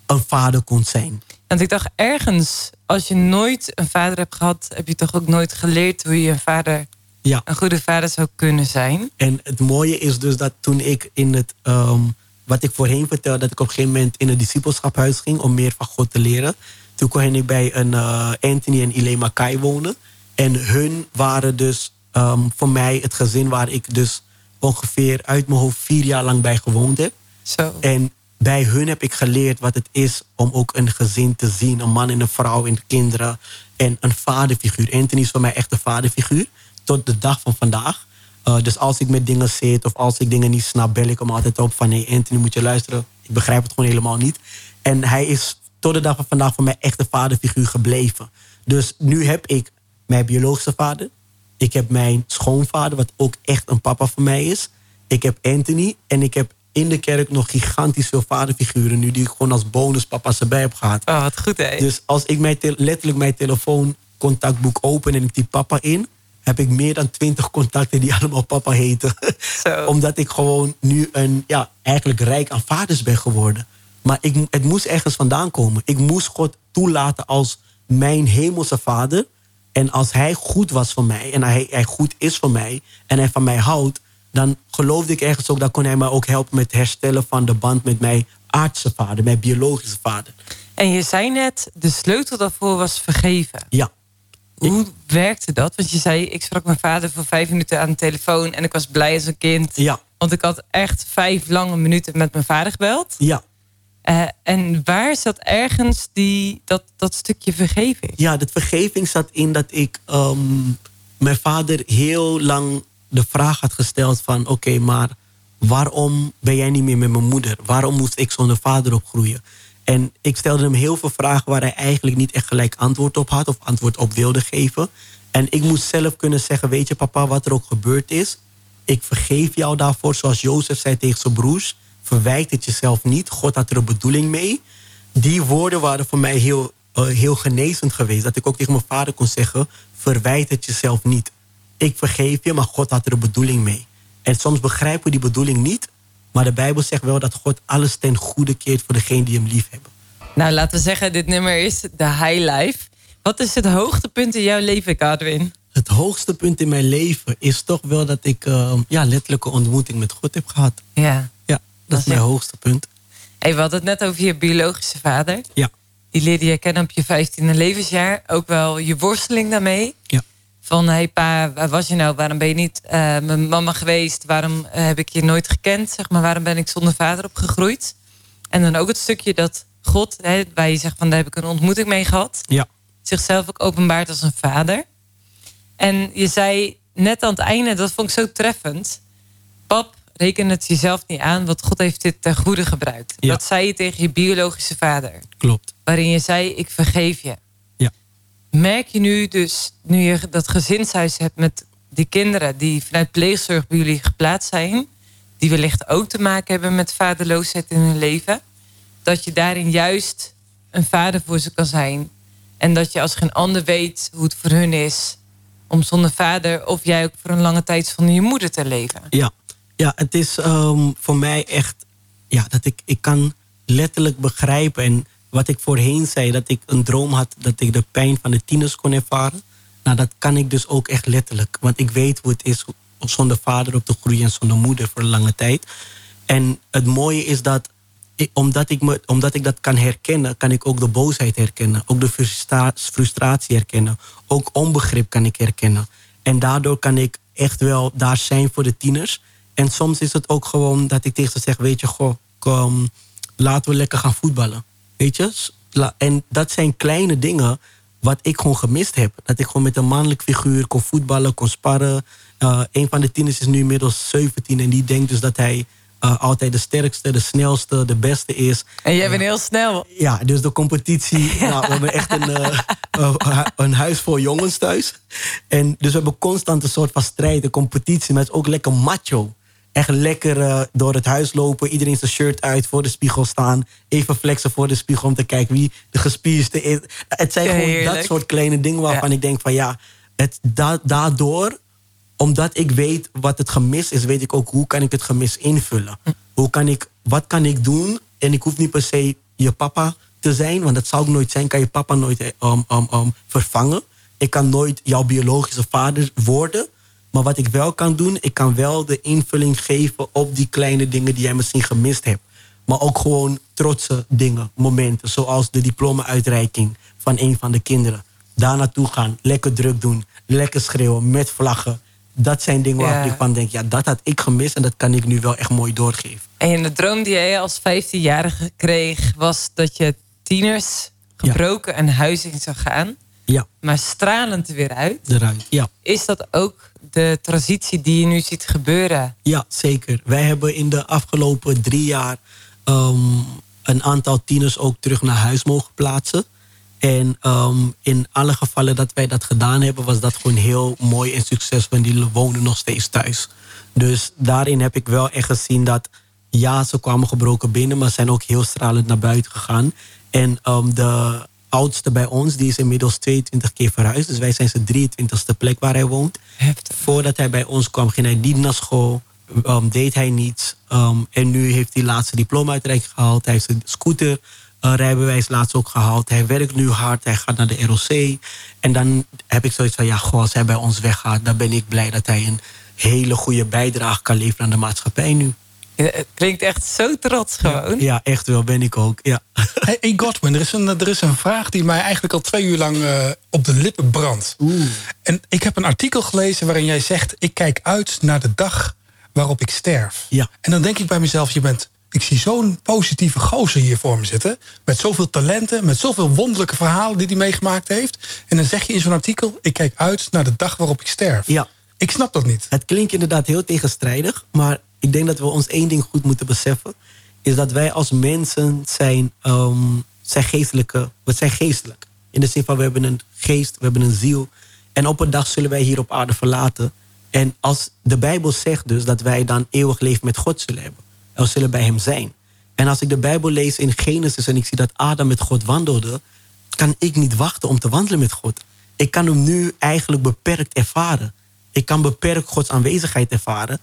een vader kon zijn. Want ik dacht ergens, als je nooit een vader hebt gehad... heb je toch ook nooit geleerd hoe je een vader, ja, een goede vader zou kunnen zijn? En het mooie is dus dat toen ik in het... wat ik voorheen vertelde, dat ik op een gegeven moment... in een discipelschaphuis ging om meer van God te leren. Toen kon ik bij een Anthony en Ilema Mackay wonen. En hun waren dus voor mij het gezin... waar ik dus ongeveer uit mijn hoofd 4 jaar lang bij gewoond heb. Zo. En bij hun heb ik geleerd wat het is om ook een gezin te zien. Een man en een vrouw en kinderen. En een vaderfiguur. Anthony is voor mij echt een vaderfiguur. Tot de dag van vandaag. Dus als ik met dingen zit of als ik dingen niet snap... bel ik hem altijd op van... nee, Anthony, moet je luisteren. Ik begrijp het gewoon helemaal niet. En hij is tot de dag van vandaag voor mij echt een vaderfiguur gebleven. Dus nu heb ik mijn biologische vader. Ik heb mijn schoonvader, wat ook echt een papa voor mij is. Ik heb Anthony en ik heb... in de kerk nog gigantisch veel vaderfiguren nu... die ik gewoon als bonuspapa's erbij heb gehad. Oh, wat goed, hè? Dus als ik letterlijk mijn telefooncontactboek open... en ik typ papa in... heb ik meer dan 20 contacten die allemaal papa heten. Zo. Omdat ik gewoon nu eigenlijk rijk aan vaders ben geworden. Maar het moest ergens vandaan komen. Ik moest God toelaten als mijn hemelse vader... En als hij goed was voor mij en hij goed is voor mij en hij van mij houdt, dan geloofde ik ergens ook, dat kon hij me ook helpen met herstellen van de band met mijn aardse vader, mijn biologische vader. En je zei net, de sleutel daarvoor was vergeven. Ja. Hoe werkte dat? Want je zei, ik sprak mijn vader voor 5 minuten aan de telefoon en ik was blij als een kind. Ja. Want ik had echt 5 lange minuten met mijn vader gebeld. Ja. En waar zat ergens dat stukje vergeving? Ja, dat vergeving zat in dat ik mijn vader heel lang de vraag had gesteld van, oké, maar waarom ben jij niet meer met mijn moeder? Waarom moest ik zonder vader opgroeien? En ik stelde hem heel veel vragen waar hij eigenlijk niet echt gelijk antwoord op had of antwoord op wilde geven. En ik moest zelf kunnen zeggen, weet je papa, wat er ook gebeurd is, ik vergeef jou daarvoor. Zoals Jozef zei tegen zijn broers, verwijt het jezelf niet. God had er een bedoeling mee. Die woorden waren voor mij heel genezend geweest. Dat ik ook tegen mijn vader kon zeggen, verwijt het jezelf niet. Ik vergeef je, maar God had er een bedoeling mee. En soms begrijpen we die bedoeling niet. Maar de Bijbel zegt wel dat God alles ten goede keert voor degenen die hem lief hebben. Nou, laten we zeggen, dit nummer is de High Life. Wat is het hoogtepunt in jouw leven, Godwin? Het hoogste punt in mijn leven is toch wel dat ik letterlijke ontmoeting met God heb gehad. Ja. Ja, dat is mijn hoogste punt. Hey, we hadden het net over je biologische vader. Ja. Die leerde je kennen op je 15e levensjaar. Ook wel je worsteling daarmee. Ja. Van, hé pa, waar was je nou? Waarom ben je niet mijn mama geweest? Waarom heb ik je nooit gekend? Zeg maar, waarom ben ik zonder vader opgegroeid? En dan ook het stukje dat God, hè, waar je zegt van, daar heb ik een ontmoeting mee gehad. Ja. Zichzelf ook openbaart als een vader. En je zei net aan het einde, dat vond ik zo treffend. Pap, reken het jezelf niet aan, want God heeft dit ten goede gebruikt. Ja. Dat zei je tegen je biologische vader. Klopt. Waarin je zei, ik vergeef je. Merk je nu dus, nu je dat gezinshuis hebt met die kinderen die vanuit pleegzorg bij jullie geplaatst zijn, die wellicht ook te maken hebben met vaderloosheid in hun leven, dat je daarin juist een vader voor ze kan zijn. En dat je als geen ander weet hoe het voor hun is om zonder vader of jij ook voor een lange tijd zonder je moeder te leven. Ja, het is voor mij echt, ja, dat ik kan letterlijk begrijpen. En wat ik voorheen zei, dat ik een droom had dat ik de pijn van de tieners kon ervaren. Nou, dat kan ik dus ook echt letterlijk. Want ik weet hoe het is om zonder vader op te groeien en zonder moeder voor een lange tijd. En het mooie is dat, omdat ik dat kan herkennen, kan ik ook de boosheid herkennen. Ook de frustratie herkennen. Ook onbegrip kan ik herkennen. En daardoor kan ik echt wel daar zijn voor de tieners. En soms is het ook gewoon dat ik tegen ze zeg, weet je, goh, kom, laten we lekker gaan voetballen. Weet je? En dat zijn kleine dingen wat ik gewoon gemist heb. Dat ik gewoon met een mannelijk figuur kon voetballen, kon sparren. Een van de tieners is nu inmiddels 17 en die denkt dus dat hij altijd de sterkste, de snelste, de beste is. En jij bent heel snel. Ja, dus de competitie. Nou, we hebben echt een huis voor jongens thuis. En dus we hebben constant een soort van strijd, een competitie. Maar het is ook lekker macho. Echt lekker door het huis lopen. Iedereen zijn shirt uit, voor de spiegel staan. Even flexen voor de spiegel om te kijken wie de gespierste is. Het zijn gewoon dat soort kleine dingen waarvan ik denk van ja, daardoor, omdat ik weet wat het gemis is, weet ik ook hoe kan ik het gemis invullen. Wat kan ik doen? En ik hoef niet per se je papa te zijn, want dat zou ik nooit zijn. Kan je papa nooit vervangen. Ik kan nooit jouw biologische vader worden. Maar wat ik wel kan doen, ik kan wel de invulling geven op die kleine dingen die jij misschien gemist hebt. Maar ook gewoon trotse dingen, momenten. Zoals de diploma-uitreiking van een van de kinderen. Daar naartoe gaan, lekker druk doen, lekker schreeuwen met vlaggen. Dat zijn dingen waar ik van denk, ja, dat had ik gemist en dat kan ik nu wel echt mooi doorgeven. En de droom die jij als 15-jarige kreeg was dat je tieners gebroken en huis in zou gaan. Ja. Maar stralend weer uit. Eruit, ja. Is dat ook de transitie die je nu ziet gebeuren? Ja, zeker. Wij hebben in de afgelopen 3 jaar... een aantal tieners ook terug naar huis mogen plaatsen. En in alle gevallen dat wij dat gedaan hebben, was dat gewoon heel mooi en succesvol. En die wonen nog steeds thuis. Dus daarin heb ik wel echt gezien dat, ja, ze kwamen gebroken binnen, maar zijn ook heel stralend naar buiten gegaan. En de oudste bij ons, die is inmiddels 22 keer verhuisd. Dus wij zijn zijn 23e plek waar hij woont. Heftig. Voordat hij bij ons kwam, ging hij niet naar school. Deed hij niets. En nu heeft hij laatste diploma-uitreiking gehaald. Hij heeft zijn scooter rijbewijs laatst ook gehaald. Hij werkt nu hard, hij gaat naar de ROC. En dan heb ik zoiets van, ja, goh, als hij bij ons weggaat... dan ben ik blij dat hij een hele goede bijdrage kan leveren aan de maatschappij nu. Ja, het klinkt echt zo trots gewoon. Ja, echt wel, ben ik ook, ja. Hey Godwin, er is een vraag die mij eigenlijk al 2 uur lang op de lippen brandt. Oeh. En ik heb een artikel gelezen waarin jij zegt... ik kijk uit naar de dag waarop ik sterf. Ja. En dan denk ik bij mezelf, ik zie zo'n positieve gozer hier voor me zitten. Met zoveel talenten, met zoveel wonderlijke verhalen die hij meegemaakt heeft. En dan zeg je in zo'n artikel, ik kijk uit naar de dag waarop ik sterf. Ja. Ik snap dat niet. Het klinkt inderdaad heel tegenstrijdig. Maar ik denk dat we ons één ding goed moeten beseffen. Is dat wij als mensen zijn geestelijk. In de zin van, we hebben een geest, we hebben een ziel. En op een dag zullen wij hier op aarde verlaten. En als de Bijbel zegt dus dat wij dan eeuwig leven met God zullen hebben. En we zullen bij hem zijn. En als ik de Bijbel lees in Genesis en ik zie dat Adam met God wandelde... kan ik niet wachten om te wandelen met God. Ik kan hem nu eigenlijk beperkt ervaren. Ik kan beperkt Gods aanwezigheid ervaren.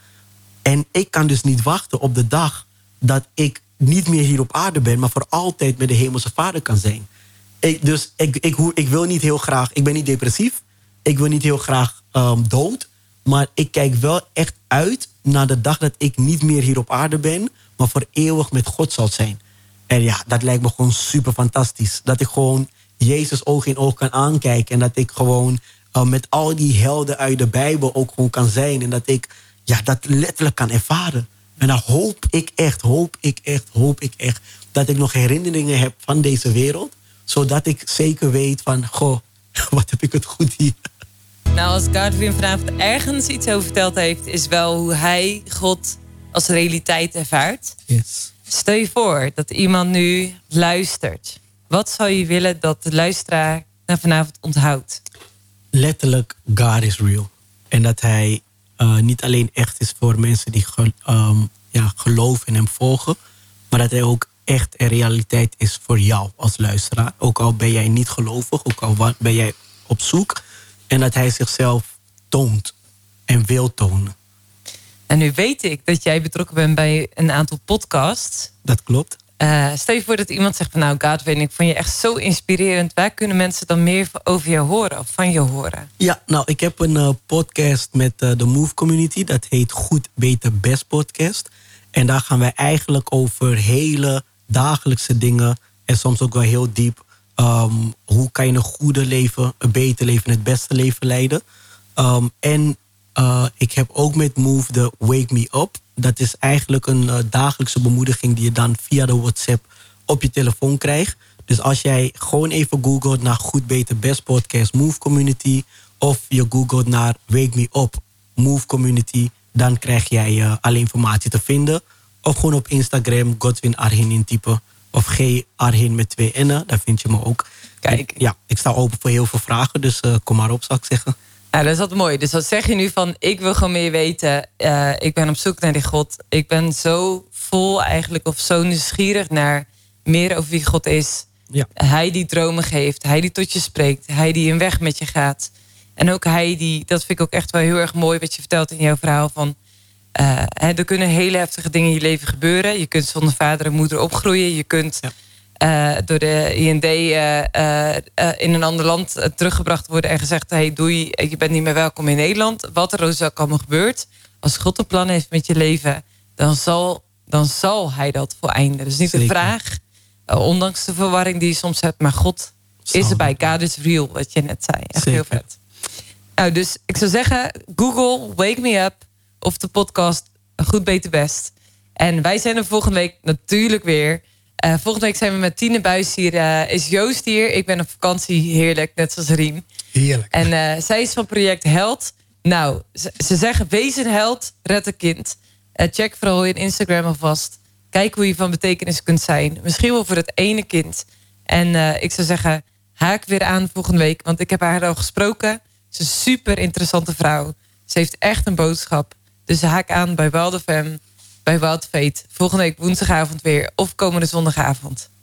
En ik kan dus niet wachten op de dag dat ik niet meer hier op aarde ben... maar voor altijd met de hemelse Vader kan zijn. Ik wil niet heel graag... Ik ben niet depressief. Ik wil niet heel graag dood. Maar ik kijk wel echt uit... naar de dag dat ik niet meer hier op aarde ben... maar voor eeuwig met God zal zijn. En ja, dat lijkt me gewoon super fantastisch. Dat ik gewoon Jezus oog in oog kan aankijken... en dat ik gewoon met al die helden uit de Bijbel ook gewoon kan zijn... en dat ik dat letterlijk kan ervaren. En dan hoop ik echt... dat ik nog herinneringen heb van deze wereld... zodat ik zeker weet van... goh, wat heb ik het goed hier... Nou, als Godwin vanavond ergens iets over verteld heeft... is wel hoe hij God als realiteit ervaart. Yes. Stel je voor dat iemand nu luistert. Wat zou je willen dat de luisteraar na vanavond onthoudt? Letterlijk, God is real. En dat hij niet alleen echt is voor mensen die geloven en hem volgen... maar dat hij ook echt een realiteit is voor jou als luisteraar. Ook al ben jij niet gelovig, ook al ben jij op zoek... En dat hij zichzelf toont en wil tonen. En nu weet ik dat jij betrokken bent bij een aantal podcasts. Dat klopt. Stel je voor dat iemand zegt van nou Godwin, ik vond je echt zo inspirerend. Waar kunnen mensen dan meer over je horen of van je horen? Ja, nou ik heb een podcast met de Move Community. Dat heet Goed Beter Best Podcast. En daar gaan wij eigenlijk over hele dagelijkse dingen. En soms ook wel heel diep. Hoe kan je een goede leven, een beter leven, het beste leven leiden? Ik heb ook met Move de Wake Me Up. Dat is eigenlijk een dagelijkse bemoediging die je dan via de WhatsApp op je telefoon krijgt. Dus als jij gewoon even googelt naar Goed Beter Best Podcast Move Community... of je googelt naar Wake Me Up Move Community... dan krijg jij alle informatie te vinden. Of gewoon op Instagram Godwin Arhin intypen... Of G. Arhin met 2 N'en, daar vind je me ook. Kijk. En ja, ik sta open voor heel veel vragen, dus kom maar op, zou ik zeggen. Ja, dat is altijd mooi. Dus wat zeg je nu van, ik wil gewoon meer weten. Ik ben op zoek naar die God. Ik ben zo vol eigenlijk, of zo nieuwsgierig naar meer over wie God is. Ja. Hij die dromen geeft, hij die tot je spreekt. Hij die een weg met je gaat. En ook hij die, dat vind ik ook echt wel heel erg mooi... wat je vertelt in jouw verhaal van... er kunnen hele heftige dingen in je leven gebeuren. Je kunt zonder vader en moeder opgroeien. Je kunt door de IND in een ander land teruggebracht worden... en gezegd, hey, doei, je bent niet meer welkom in Nederland. Wat er ook allemaal gebeurt. Als God een plan heeft met je leven, dan zal hij dat voleinden. Dus niet de vraag, ondanks de verwarring die je soms hebt... maar God is erbij. God is real, wat je net zei. Echt heel vet. Nou, dus ik zou zeggen, Google, Wake Me Up... of de podcast Goed Beter Best. En wij zijn er volgende week natuurlijk weer. Volgende week zijn we met Tine Buijs hier. Is Joost hier. Ik ben op vakantie. Heerlijk, net zoals Rien. Heerlijk. En zij is van project Held. Nou, ze zeggen wees een held, red een kind. Check vooral je Instagram alvast. Kijk hoe je van betekenis kunt zijn. Misschien wel voor het ene kind. En ik zou zeggen, haak weer aan volgende week. Want ik heb haar al gesproken. Ze is een super interessante vrouw. Ze heeft echt een boodschap. Dus haak aan bij Wild FM, bij Wild Faith. Volgende week woensdagavond weer of komende zondagavond.